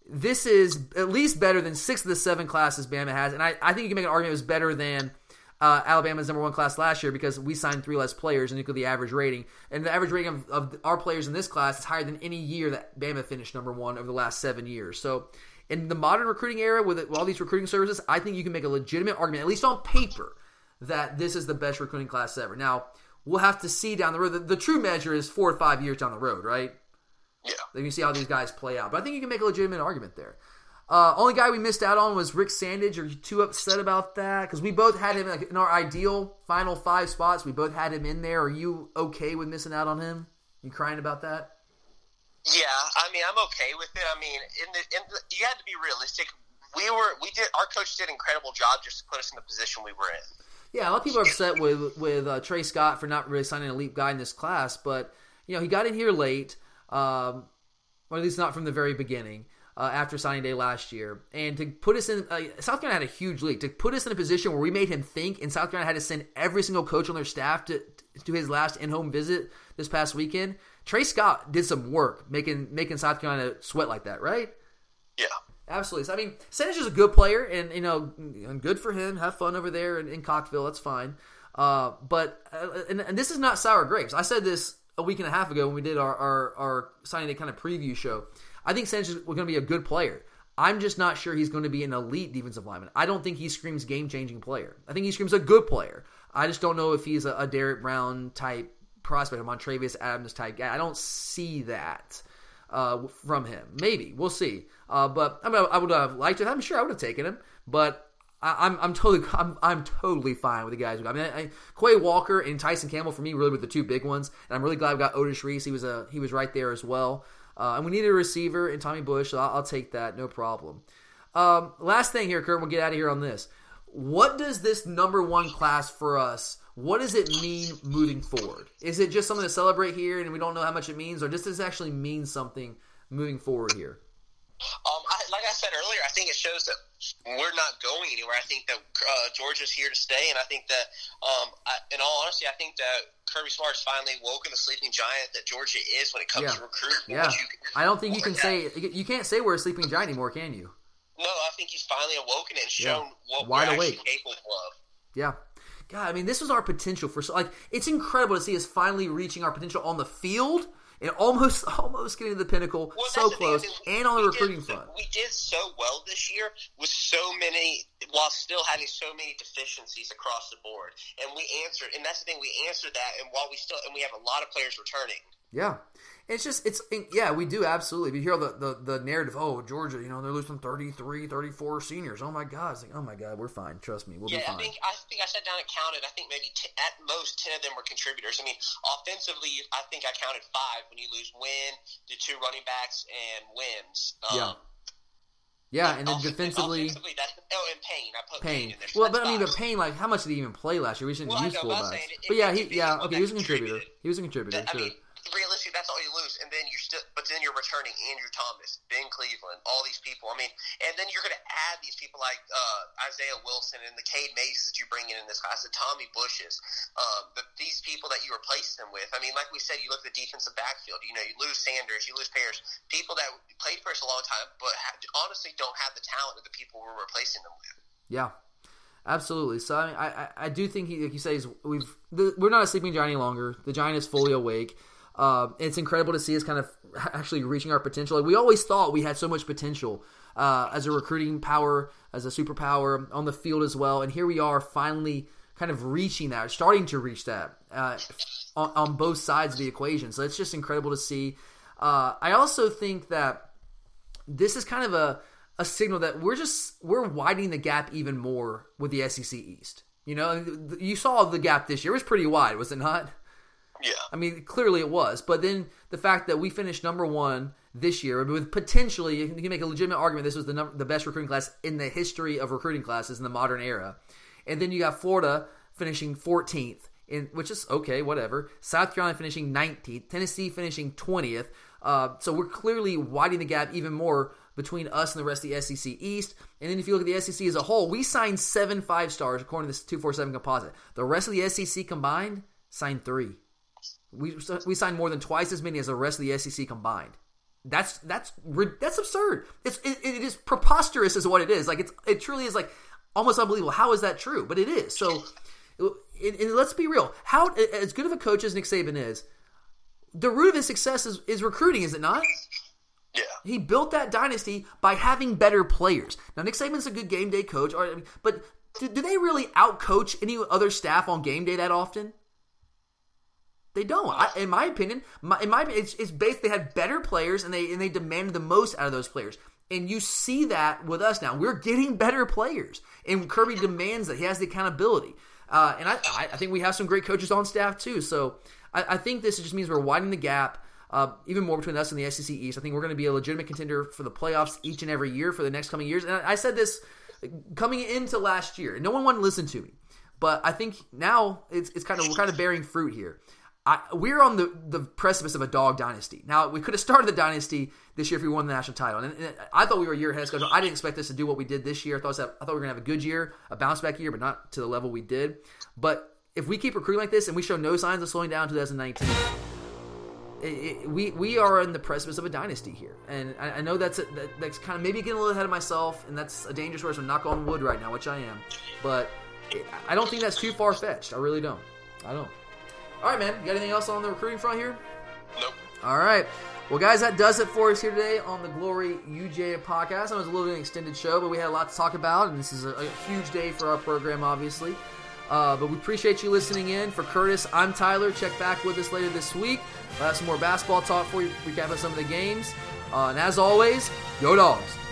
this is at least better than six of the seven classes Bama has. And I, I think you can make an argument it was better than Uh, Alabama's number one class last year because we signed three less players and equal the average rating. And the average rating of, of our players in this class is higher than any year that Bama finished number one over the last seven years. So in the modern recruiting era with, with all these recruiting services, I think you can make a legitimate argument, at least on paper, that this is the best recruiting class ever. Now, we'll have to see down the road. The, the true measure is four or five years down the road, right? Yeah. Then you see how these guys play out. But I think you can make a legitimate argument there. Uh, only guy we missed out on was Rick Sandage. Are you too upset about that? Because we both had him like, in our ideal final five spots. We both had him in there. Are you okay with missing out on him? You crying about that? Yeah, I mean, I'm okay with it. I mean, in the, in the, you had to be realistic. We were, we did, our coach did an incredible job just to put us in the position we were in. Yeah, a lot of people are upset with with uh, Trey Scott for not really signing an elite guy in this class, but you know he got in here late, um, or at least not from the very beginning. Uh, after signing day last year, and to put us in uh, South Carolina had a huge lead to put us in a position where we made him think, and South Carolina had to send every single coach on their staff to to his last in-home visit this past weekend Trey Scott did some work making making South Carolina sweat like that, right? Yeah. Absolutely. So, I mean, Sanders is a good player, and, you know, and good for him. Have fun over there in, in Cockville. That's fine. Uh, but uh, and, and this is not sour grapes. I said this a week and a half ago when we did our, our, our signing day kind of preview show. I think Sanders is going to be a good player. I'm just not sure he's going to be an elite defensive lineman. I don't think he screams game-changing player. I think he screams a good player. I just don't know if he's a, a Derrick Brown type prospect, a Montrevious Adams type guy. I don't see that uh, from him. Maybe. We'll see. Uh, but I, mean, I would have liked it. I'm sure I would have taken him, but I, I'm I'm totally I'm, I'm totally fine with the guys. I mean, I, I, Quay Walker and Tyson Campbell for me really were the two big ones, and I'm really glad we got Otis Reese. He was a he was right there as well, uh, and we needed a receiver and Tommy Bush. So I'll, I'll take that, no problem. Um, last thing here, Kurt, we'll get out of here on this. What does this number one class for us? What does it mean moving forward? Is it just something to celebrate here, and we don't know how much it means, or does this actually mean something moving forward here? Um, I, like I said earlier, I think it shows that we're not going anywhere. I think that uh, Georgia's here to stay, and I think that, um, I, in all honesty, I think that Kirby Smart's finally woken the sleeping giant that Georgia is when it comes yeah. to recruiting. Yeah, you, I don't think you can say – you can't say we're a sleeping giant anymore, can you? No, I think he's finally awoken and shown yeah. what Wide we're awake. actually capable of. Yeah. God, I mean, this was our potential for – like, it's incredible to see us finally reaching our potential on the field. And almost, almost getting to the pinnacle, well, so close, we, and on the recruiting did, front. We did so well this year with so many, while still having so many deficiencies across the board. And we answered, and that's the thing, we answered that, and while we still, and we have a lot of players returning. Yeah. It's just, it's, yeah, we do, absolutely. We hear the, the, the narrative, oh, Georgia, you know, they're losing thirty-three, thirty-four seniors. Oh, my God. It's like, oh, my God, we're fine. Trust me, we'll yeah, be fine. I think, I think I sat down and counted. I think maybe t- at most ten of them were contributors. I mean, offensively, I think I counted five when you lose Wynn, the two running backs, and Wims. Um, yeah. Yeah, and then Off- defensively, offensively, that, oh, and Payne. I put Payne. Payne in there. Well, but I mean, but Payne, like, how much did he even play last year? We shouldn't well, use full backs. But yeah, he, yeah, okay, he was a contributor. He was a contributor. That, sure. I mean, realistically, that's all you lose, and then you're still. But then you're returning Andrew Thomas, Ben Cleveland, all these people. I mean, and then you're going to add these people like uh, Isaiah Wilson and the Cade Mays that you bring in in this class, the Tommy Bushes, uh, the, these people that you replace them with. I mean, like we said, you look at the defensive backfield. You know, you lose Sanders, you lose Parrish, people that played for us a long time, but have, honestly don't have the talent of the people we're replacing them with. Yeah. Absolutely. So I, mean, I I do think he, like you say, we've the, we're not a sleeping giant any longer. The giant is fully awake. Uh, it's incredible to see us kind of actually reaching our potential. Like we always thought we had so much potential uh, as a recruiting power, as a superpower on the field as well. And here we are finally kind of reaching that, starting to reach that uh, on, on both sides of the equation. So it's just incredible to see. Uh, I also think that this is kind of a, a signal that we're just we're widening the gap even more with the S E C East. You know, you saw the gap this year. It was pretty wide, was it not? Yeah. I mean, clearly it was. But then the fact that we finished number one this year, with potentially, you can make a legitimate argument this was the number, the best recruiting class in the history of recruiting classes in the modern era. And then you got Florida finishing fourteenth, in, which is okay, whatever. South Carolina finishing nineteenth, Tennessee finishing twentieth. Uh, so we're clearly widening the gap even more between us and the rest of the S E C East. And then if you look at the S E C as a whole, we signed seven five-stars according to this two forty-seven composite. The rest of the S E C combined signed three. We we signed more than twice as many as the rest of the S E C combined. That's that's that's absurd. It's it, it is preposterous, is what it is. Like it's it truly is like almost unbelievable. How is that true? But it is. So, and, and let's be real. How as good of a coach as Nick Saban is, the root of his success is, is recruiting, is it not? Yeah. He built that dynasty by having better players. Now Nick Saban's a good game day coach, but do, do they really outcoach any other staff on game day that often? They don't. I, in my opinion, my, in my it's, it's based. They had better players, and they and they demanded the most out of those players. And you see that with us now. We're getting better players, and Kirby demands that he has the accountability. Uh, and I, I think we have some great coaches on staff too. So I, I think this just means we're widening the gap uh, even more between us and the S E C East. I think we're going to be a legitimate contender for the playoffs each and every year for the next coming years. And I, I said this coming into last year, and no one wanted to listen to me, but I think now it's it's kind of we're kind of bearing fruit here. I, we're on the, the precipice of a dog dynasty. Now, we could have started the dynasty this year if we won the national title. And, and I thought we were a year ahead of schedule. I didn't expect us to do what we did this year. I thought, I thought we were going to have a good year, a bounce-back year, but not to the level we did. But if we keep recruiting like this and we show no signs of slowing down in twenty nineteen, it, we we are in the precipice of a dynasty here, and I, I know that's a, that, that's kind of maybe getting a little ahead of myself, and that's a dangerous word. So knock on wood right now, which I am, but it, I don't think that's too far fetched. I really don't. I don't. All right, man. You got anything else on the recruiting front here? Nope. All right. Well, guys, that does it for us here today on the Glory U G A podcast. I know it was a little bit of an extended show, but we had a lot to talk about, and this is a, a huge day for our program, obviously. Uh, but we appreciate you listening in. For Curtis, I'm Tyler. Check back with us later this week. We'll have some more basketball talk for you, recap of some of the games. Uh, and as always, go Dogs!